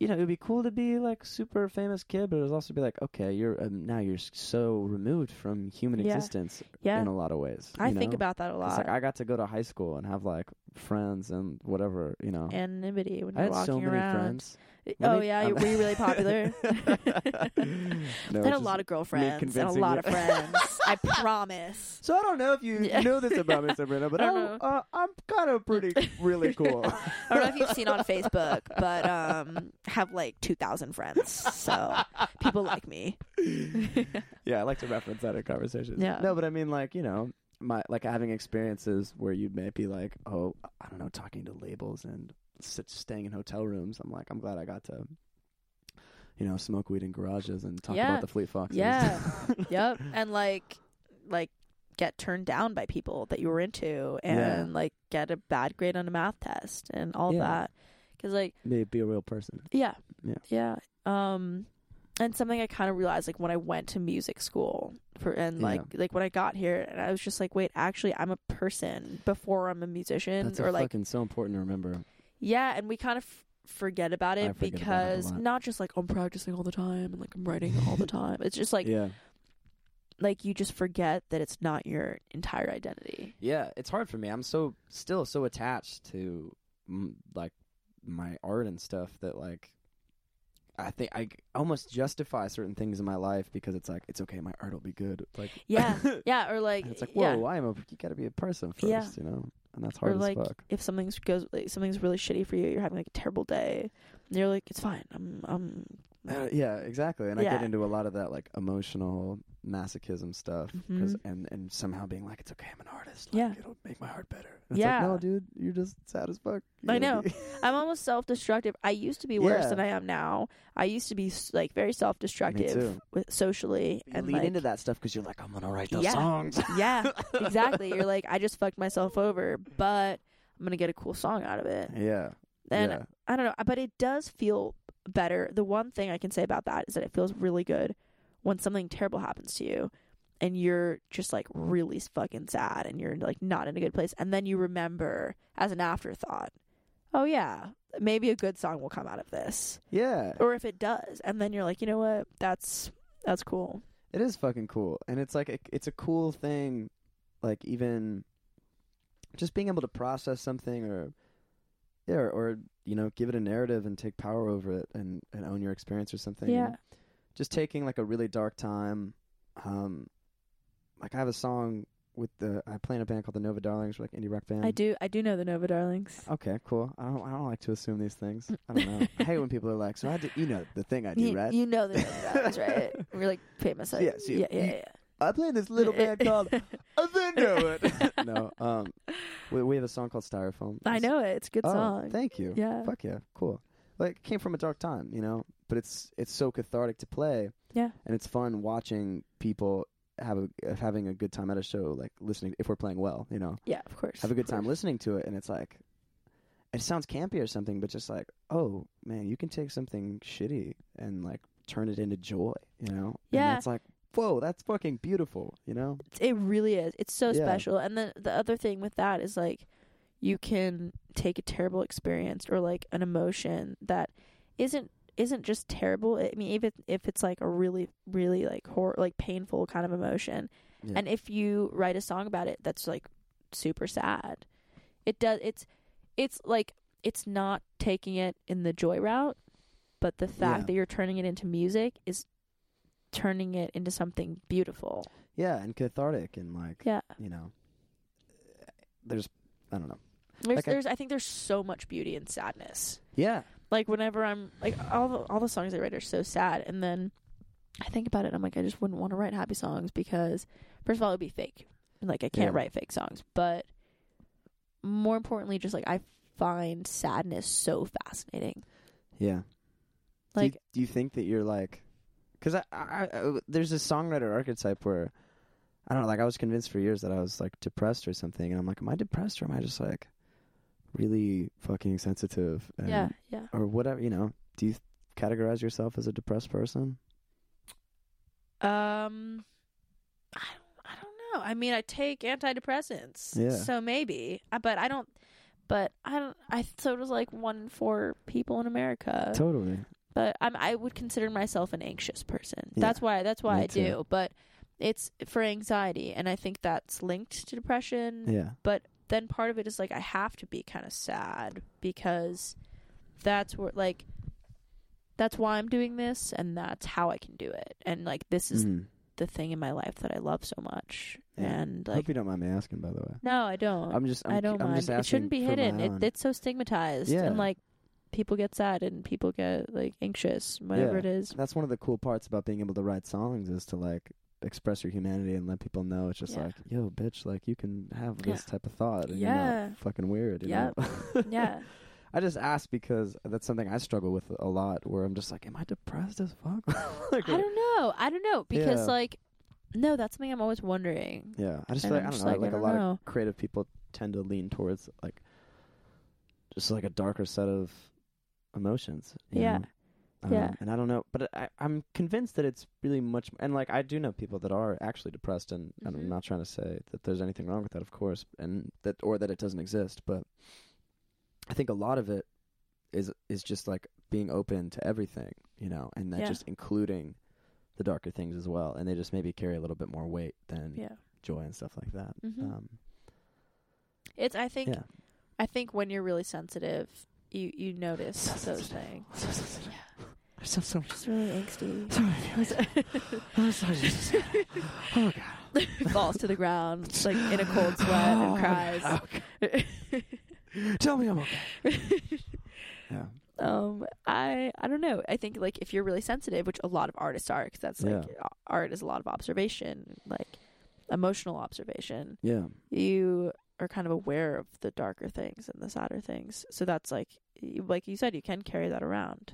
it would be cool to be like super famous kid, but it would also be like, okay, you're now you're so removed from human existence in a lot of ways. I think about that a lot. It's like I got to go to high school and have like friends and whatever, anonymity when you're walking around. I had so many friends. Were you really popular? I had a lot of girlfriends and a lot of friends. I promise. So I don't know if you know this about me, Sabrina, but I'm kind of really cool. I don't know if you've seen on Facebook, but have like 2,000 friends. So people like me. Yeah, I like to reference that in conversations. Yeah. No, but I mean, like, my having experiences where you might be like, oh, I don't know, talking to labels and staying in hotel rooms. I'm like, I'm glad I got to, smoke weed in garages and talk about the Fleet Foxes. Yeah. Yep. And like get turned down by people that you were into and like get a bad grade on a math test and all that. 'Cause like, be a real person. Yeah. Yeah. Yeah. And something I kind of realized, like, when I went to music school like when I got here, and I was just like, wait, actually, I'm a person before I'm a musician. That's or like fucking so important to remember. Yeah, and we kind of forget about it because not just like I'm practicing all the time and like I'm writing all the time. It's just like, yeah, like you just forget that it's not your entire identity. Yeah, it's hard for me. I'm still so attached to like my art and stuff that like. I think I almost justify certain things in my life because it's like, it's okay, my art will be good. Like, yeah, yeah, or like... It's like, whoa, yeah. You gotta be a person first, yeah. You know? And that's hard or as like, fuck. If something's really shitty for you, you're having like a terrible day, and you're like, it's fine, yeah, exactly. And yeah. I get into a lot of that like emotional masochism stuff, mm-hmm. and somehow being like, it's okay, I'm an artist. Like, yeah, it'll make my heart better. And it's like, no, dude, you're just sad as fuck. I know. I'm almost self-destructive. I used to be worse than I am now. I used to be like very self-destructive socially. You lead into that stuff because you're like, I'm gonna write those songs. Yeah, exactly. You're like, I just fucked myself over, but I'm gonna get a cool song out of it. Yeah. And I don't know, but it does feel better. The one thing I can say about that is that it feels really good when something terrible happens to you and you're just like really fucking sad and you're like not in a good place, and then you remember as an afterthought, oh yeah, maybe a good song will come out of this. Yeah, or if it does, and then you're like, you know what, that's cool. It is fucking cool. And it's like it's a cool thing, like even just being able to process something or you know, give it a narrative and take power over it and own your experience or something. Yeah. Just taking like a really dark time. Like I have a song I play in a band called the Nova Darlings, like indie rock band. I do know the Nova Darlings. Okay, cool. I don't like to assume these things. I don't know. I hate when people are like, so I do, you know the thing I do, right? You know the Nova Darlings, right? We're like famous. Like, yes, yeah. I play in this little band called I Then Know It. No, we have a song called Styrofoam. I know it. It's a good song. Thank you. Yeah. Fuck yeah. Cool. Like it came from a dark time, you know, but it's so cathartic to play. Yeah. And it's fun watching people having a good time at a show, like listening if we're playing well, you know. Yeah, of course. Have a good time listening to it, and it's like it sounds campy or something, but just like, oh man, you can take something shitty and like turn it into joy, you know. Yeah. And it's like, whoa, that's fucking beautiful, you know? It really is. It's so special. And then the other thing with that is, like, you can take a terrible experience or, like, an emotion that isn't just terrible. I mean, even if it's, like, a really, really, like, painful kind of emotion. Yeah. And if you write a song about it that's, like, super sad, it does. It's like, it's not taking it in the joy route, but the fact that you're turning it into music is turning it into something beautiful, and cathartic, and like, you know, there's, I don't know, I think there's so much beauty in sadness. Yeah, like whenever I'm like, all the songs I write are so sad, and then I think about it, and I'm like, I just wouldn't want to write happy songs because, first of all, it'd be fake, and like I can't write fake songs. But more importantly, just like I find sadness so fascinating. Yeah, like, do you think that you're like? Because there's this songwriter archetype where, I don't know, like I was convinced for years that I was like depressed or something. And I'm like, am I depressed or am I just like really fucking sensitive? And, yeah. Or whatever, you know. Do you categorize yourself as a depressed person? I don't know. I mean, I take antidepressants. Yeah. So maybe. So it was like 1 in 4 people in America. Totally. But I would consider myself an anxious person. Yeah. That's why I do. But it's for anxiety, and I think that's linked to depression. Yeah. But then part of it is like I have to be kind of sad because that's why I'm doing this, and that's how I can do it. And like this is the thing in my life that I love so much. Yeah. And like, I hope you don't mind me asking, by the way. No, I don't. I don't mind. Just asking, it shouldn't be hidden. It's so stigmatized. Yeah. And like, people get sad and people get like anxious, whatever it is. That's one of the cool parts about being able to write songs, is to like express your humanity and let people know it's just like, yo, bitch, like you can have this type of thought and you're not fucking weird. You know? Yeah. I just ask because that's something I struggle with a lot, where I'm just like, am I depressed as fuck? Like, I don't know. Because like, no, that's something I'm always wondering. Yeah. I just feel like, I don't know. Of creative people tend to lean towards like, just like a darker set of emotions. Yeah. Know? Yeah. And I don't know, but I'm convinced that it's really much, and like I do know people that are actually depressed, and, mm-hmm. and I'm not trying to say that there's anything wrong with that, of course, and that or that it doesn't exist, but I think a lot of it is just like being open to everything, you know, and that just including the darker things as well, and they just maybe carry a little bit more weight than joy and stuff like that. Mm-hmm. It's I think when you're really sensitive, you notice those things. So sensitive. Yeah. I sound so just really angsty. Sorry. Oh god. Falls to the ground like in a cold sweat and cries. Okay. Tell me I'm okay. Yeah. I don't know. I think like if you're really sensitive, which a lot of artists are, because that's like art is a lot of observation, like emotional observation. Yeah. You are kind of aware of the darker things and the sadder things. So that's like you said, you can carry that around.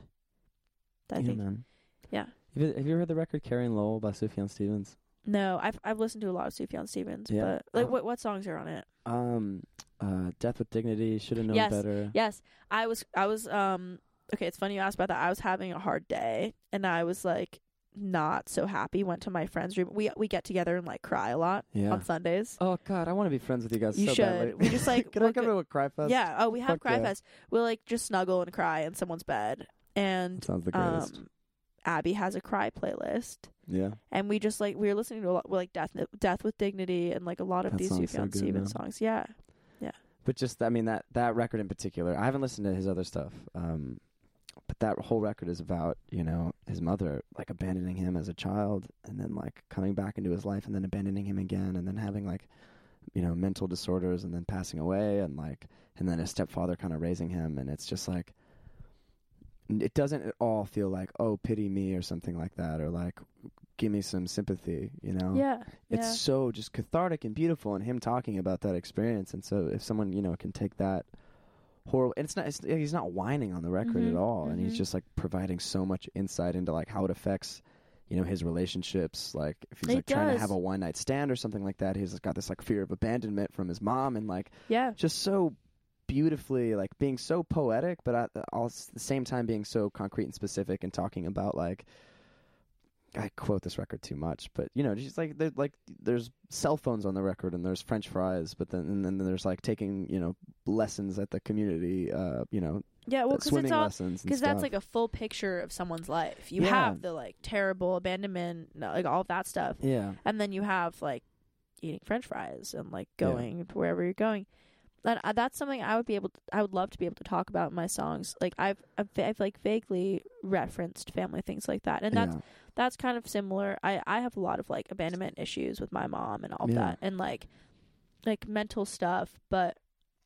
I think. Man. Yeah. Have you ever heard the record "Carrying Lowell" by Sufjan Stevens? No, I've listened to a lot of Sufjan Stevens, but like what songs are on it? "Death with Dignity," "Should Have Known Better." Yes, I was okay. It's funny you asked about that. I was having a hard day, and I was like not so happy. Went to my friend's room. We get together and like cry a lot on Sundays. Oh God, I want to be friends with you guys. You so should. Badly. We just like can I come to a cry fest? Yeah. Oh, we have cry fest. We'll like just snuggle and cry in someone's bed. And Abby has a cry playlist. Yeah. And we just like we were listening to a lot like Death with Dignity and like a lot of that these Sufjan Stevens songs. Yeah. Yeah. But just I mean that record in particular. I haven't listened to his other stuff. But that whole record is about, you know, his mother like abandoning him as a child and then like coming back into his life and then abandoning him again and then having like, you know, mental disorders and then passing away and like and then his stepfather kind of raising him, and it's just like it doesn't at all feel like, oh, pity me or something like that, or like, give me some sympathy, you know? Yeah. It's so just cathartic and beautiful, and him talking about that experience. And so if someone, you know, can take that horrible, and he's not whining on the record at all. And he's just like providing so much insight into like how it affects, you know, his relationships. Like if he's like trying to have a one night stand or something like that, he's got this like fear of abandonment from his mom, and like, just so beautifully like being so poetic, but at the same time being so concrete and specific, and talking about like, I quote this record too much, but you know, just like there's cell phones on the record and there's french fries, but then there's like taking, you know, lessons at the community, you know, swimming lessons, because that's like a full picture of someone's life. You have the like terrible abandonment, like all of that stuff, and then you have like eating french fries and like going wherever you're going. And that's something I would love to be able to talk about in my songs. Like I've like vaguely referenced family things like that, and that's kind of similar. I have a lot of like abandonment issues with my mom and all that, and like mental stuff. But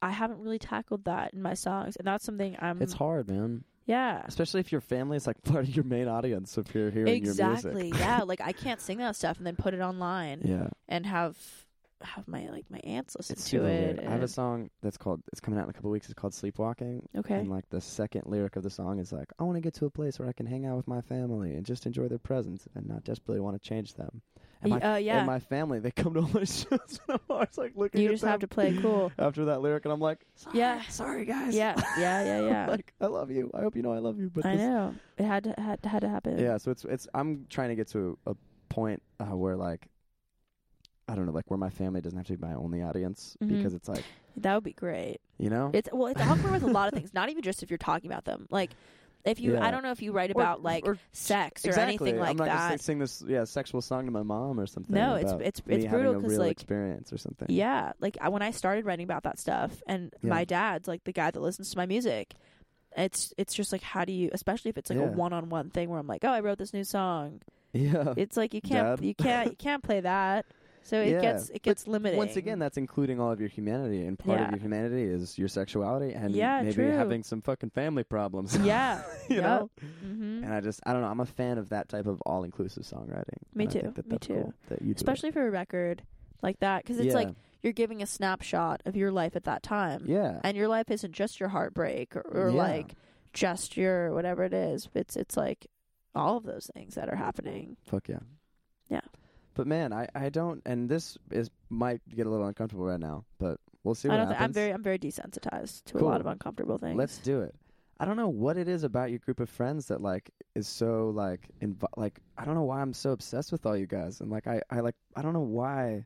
I haven't really tackled that in my songs, and that's something I'm. It's hard, man. Yeah, especially if your family is like part of your main audience. If you're hearing your music, like I can't sing that stuff and then put it online, and have my like my aunts listen to it. I have a song that's called, it's coming out in a couple of weeks, it's called "Sleepwalking." Okay. And like the second lyric of the song is like, I want to get to a place where I can hang out with my family and just enjoy their presence and not desperately want to change them. And my family, they come to all my shows and I'm always like looking at them. You just have to play it cool. After that lyric, and I'm like, sorry guys. Yeah. Like, I love you. I hope you know I love you. But I know. It had to happen. Yeah, so it's I'm trying to get to a point where like I don't know, like where my family doesn't have to be my only audience, because it's like that would be great. You know, it's awkward with a lot of things. Not even just if you're talking about them. Like if you, I don't know if you write about like or sex or anything like that. I'm not gonna sing this sexual song to my mom or something. No, it's brutal because like experience or something. Yeah, like when I started writing about that stuff, and my dad's like the guy that listens to my music. It's just like, how do you, especially if it's like a one-on-one thing where I'm like, oh, I wrote this new song. Yeah, it's like you can't play that. So it gets limited. Once again, that's including all of your humanity, and part of your humanity is your sexuality, and maybe having some fucking family problems. Yeah, you know. Mm-hmm. And I don't know. I'm a fan of that type of all-inclusive songwriting. Me too. Cool that you do, especially for a record like that, because it's like you're giving a snapshot of your life at that time. Yeah, and your life isn't just your heartbreak or like just your whatever it is. It's like all of those things that are happening. Fuck yeah. Yeah. But man, I don't, and this might get a little uncomfortable right now, but we'll see what happens. I'm very desensitized to a lot of uncomfortable things. Let's do it. I don't know what it is about your group of friends that like is so like I don't know why I'm so obsessed with all you guys, and I don't know why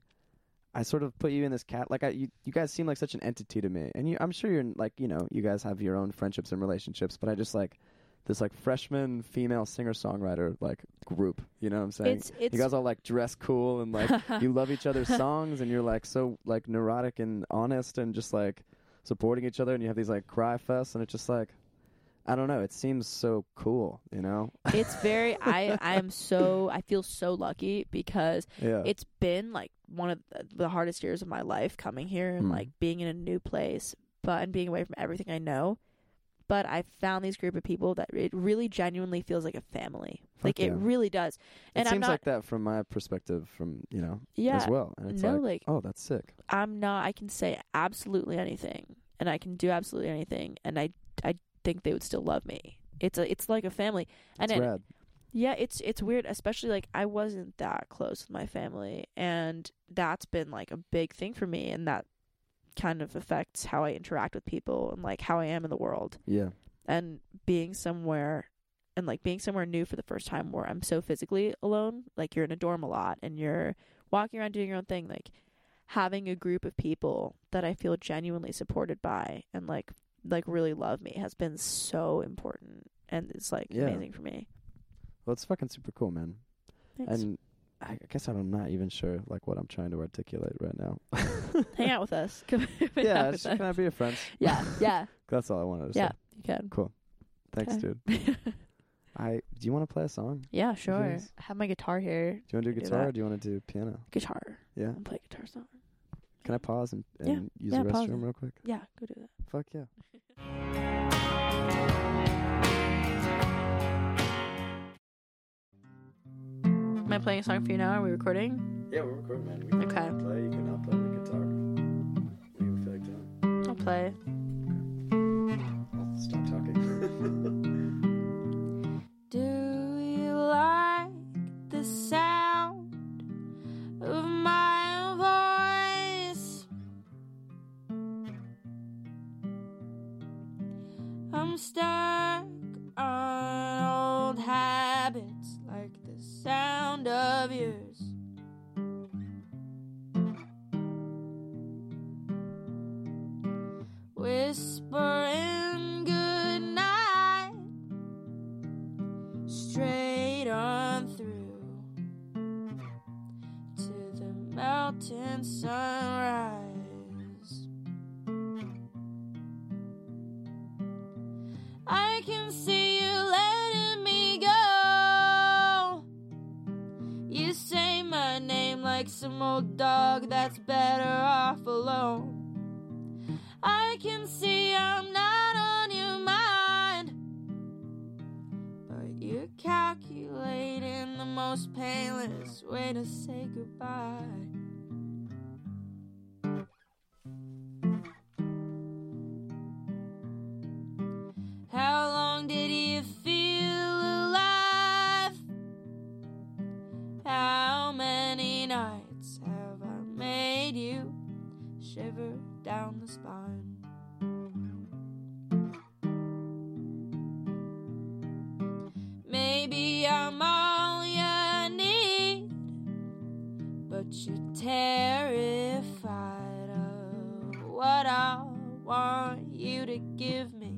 I sort of put you in this cat you guys seem like such an entity to me, and I'm sure you're like, you know, you guys have your own friendships and relationships, but I just like this like freshman female singer-songwriter like group, you know what I'm saying? You guys all like dress cool and like you love each other's songs, and you're like so like neurotic and honest and just like supporting each other, and you have these like cry fests, and it's just like, I don't know, it seems so cool, you know? It's very, I feel so lucky because it's been like one of the hardest years of my life coming here and like being in a new place and being away from everything I know. But I found these group of people that it really genuinely feels like a family. It really does. And it seems like that from my perspective, from, you know, as well. And it's oh, that's sick. I can say absolutely anything, and I can do absolutely anything, and I think they would still love me. It's like a family. And it's rad. Yeah, it's weird, especially like I wasn't that close with my family, and that's been like a big thing for me, and that kind of affects how I interact with people and like how I am in the world. Yeah. And being somewhere new for the first time where I'm so physically alone, like you're in a dorm a lot and you're walking around doing your own thing, like having a group of people that I feel genuinely supported by and like really love me has been so important, and it's like amazing for me. Well, it's fucking super cool, man. Thanks. And I guess I'm not even sure like what I'm trying to articulate right now. Hang out with us. Can I be your friends? Yeah, yeah. That's all I wanted to say. Yeah, you can. Cool. Thanks, dude. Do you want to play a song? Yeah, sure. Please? I have my guitar here. Do you want to do guitar or do you want to do piano? Guitar. Yeah. I'll play a guitar song. Can I pause and use the restroom real quick? Yeah, go do that. Fuck yeah. Am I playing a song for you now? Are we recording? Yeah, we're recording, man. We can play. You can not play the guitar. What do you feel like doing? I'll play. I'll stop talking. Do you like the sound of my voice? I'm stuck on old habits like the sound of yours. Whispering good night straight on through to the mountain sunrise. I can see you letting me go. You say my name like some old dog that's better off alone. I can see I'm not on your mind, but you're calculating the most painless way to say goodbye. How long did you feel alive? How many nights have I made you shiver down the spine? Maybe I'm all you need, but you're terrified of what I want you to give me.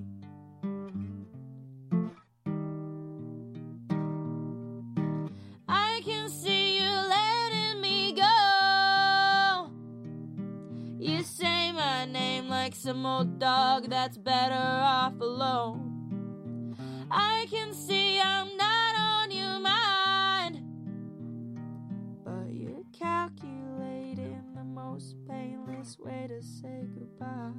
Like some old dog that's better off alone. I can see I'm not on your mind, but you're calculating the most painless way to say goodbye.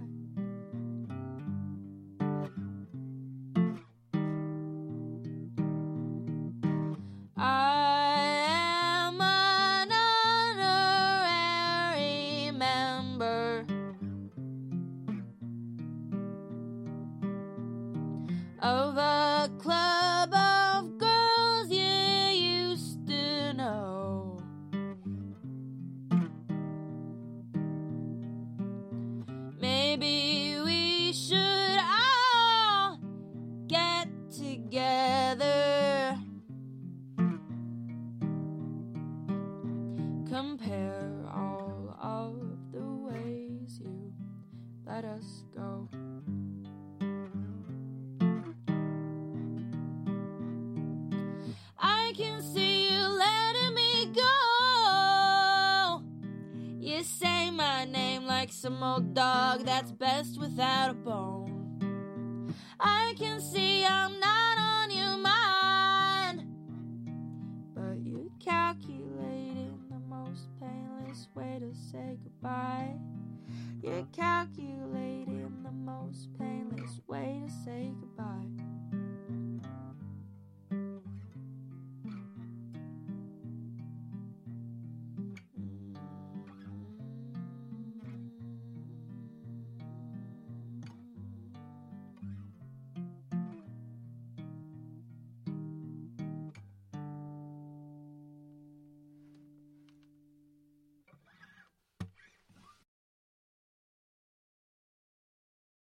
Of a club of girls you used to know. Maybe we should all let us go. I can see you letting me go. You say my name like some old dog that's best without a bone. I can see I'm not on your mind, but you're calculating the most painless way to say goodbye. You're calculating the most painless way to say goodbye.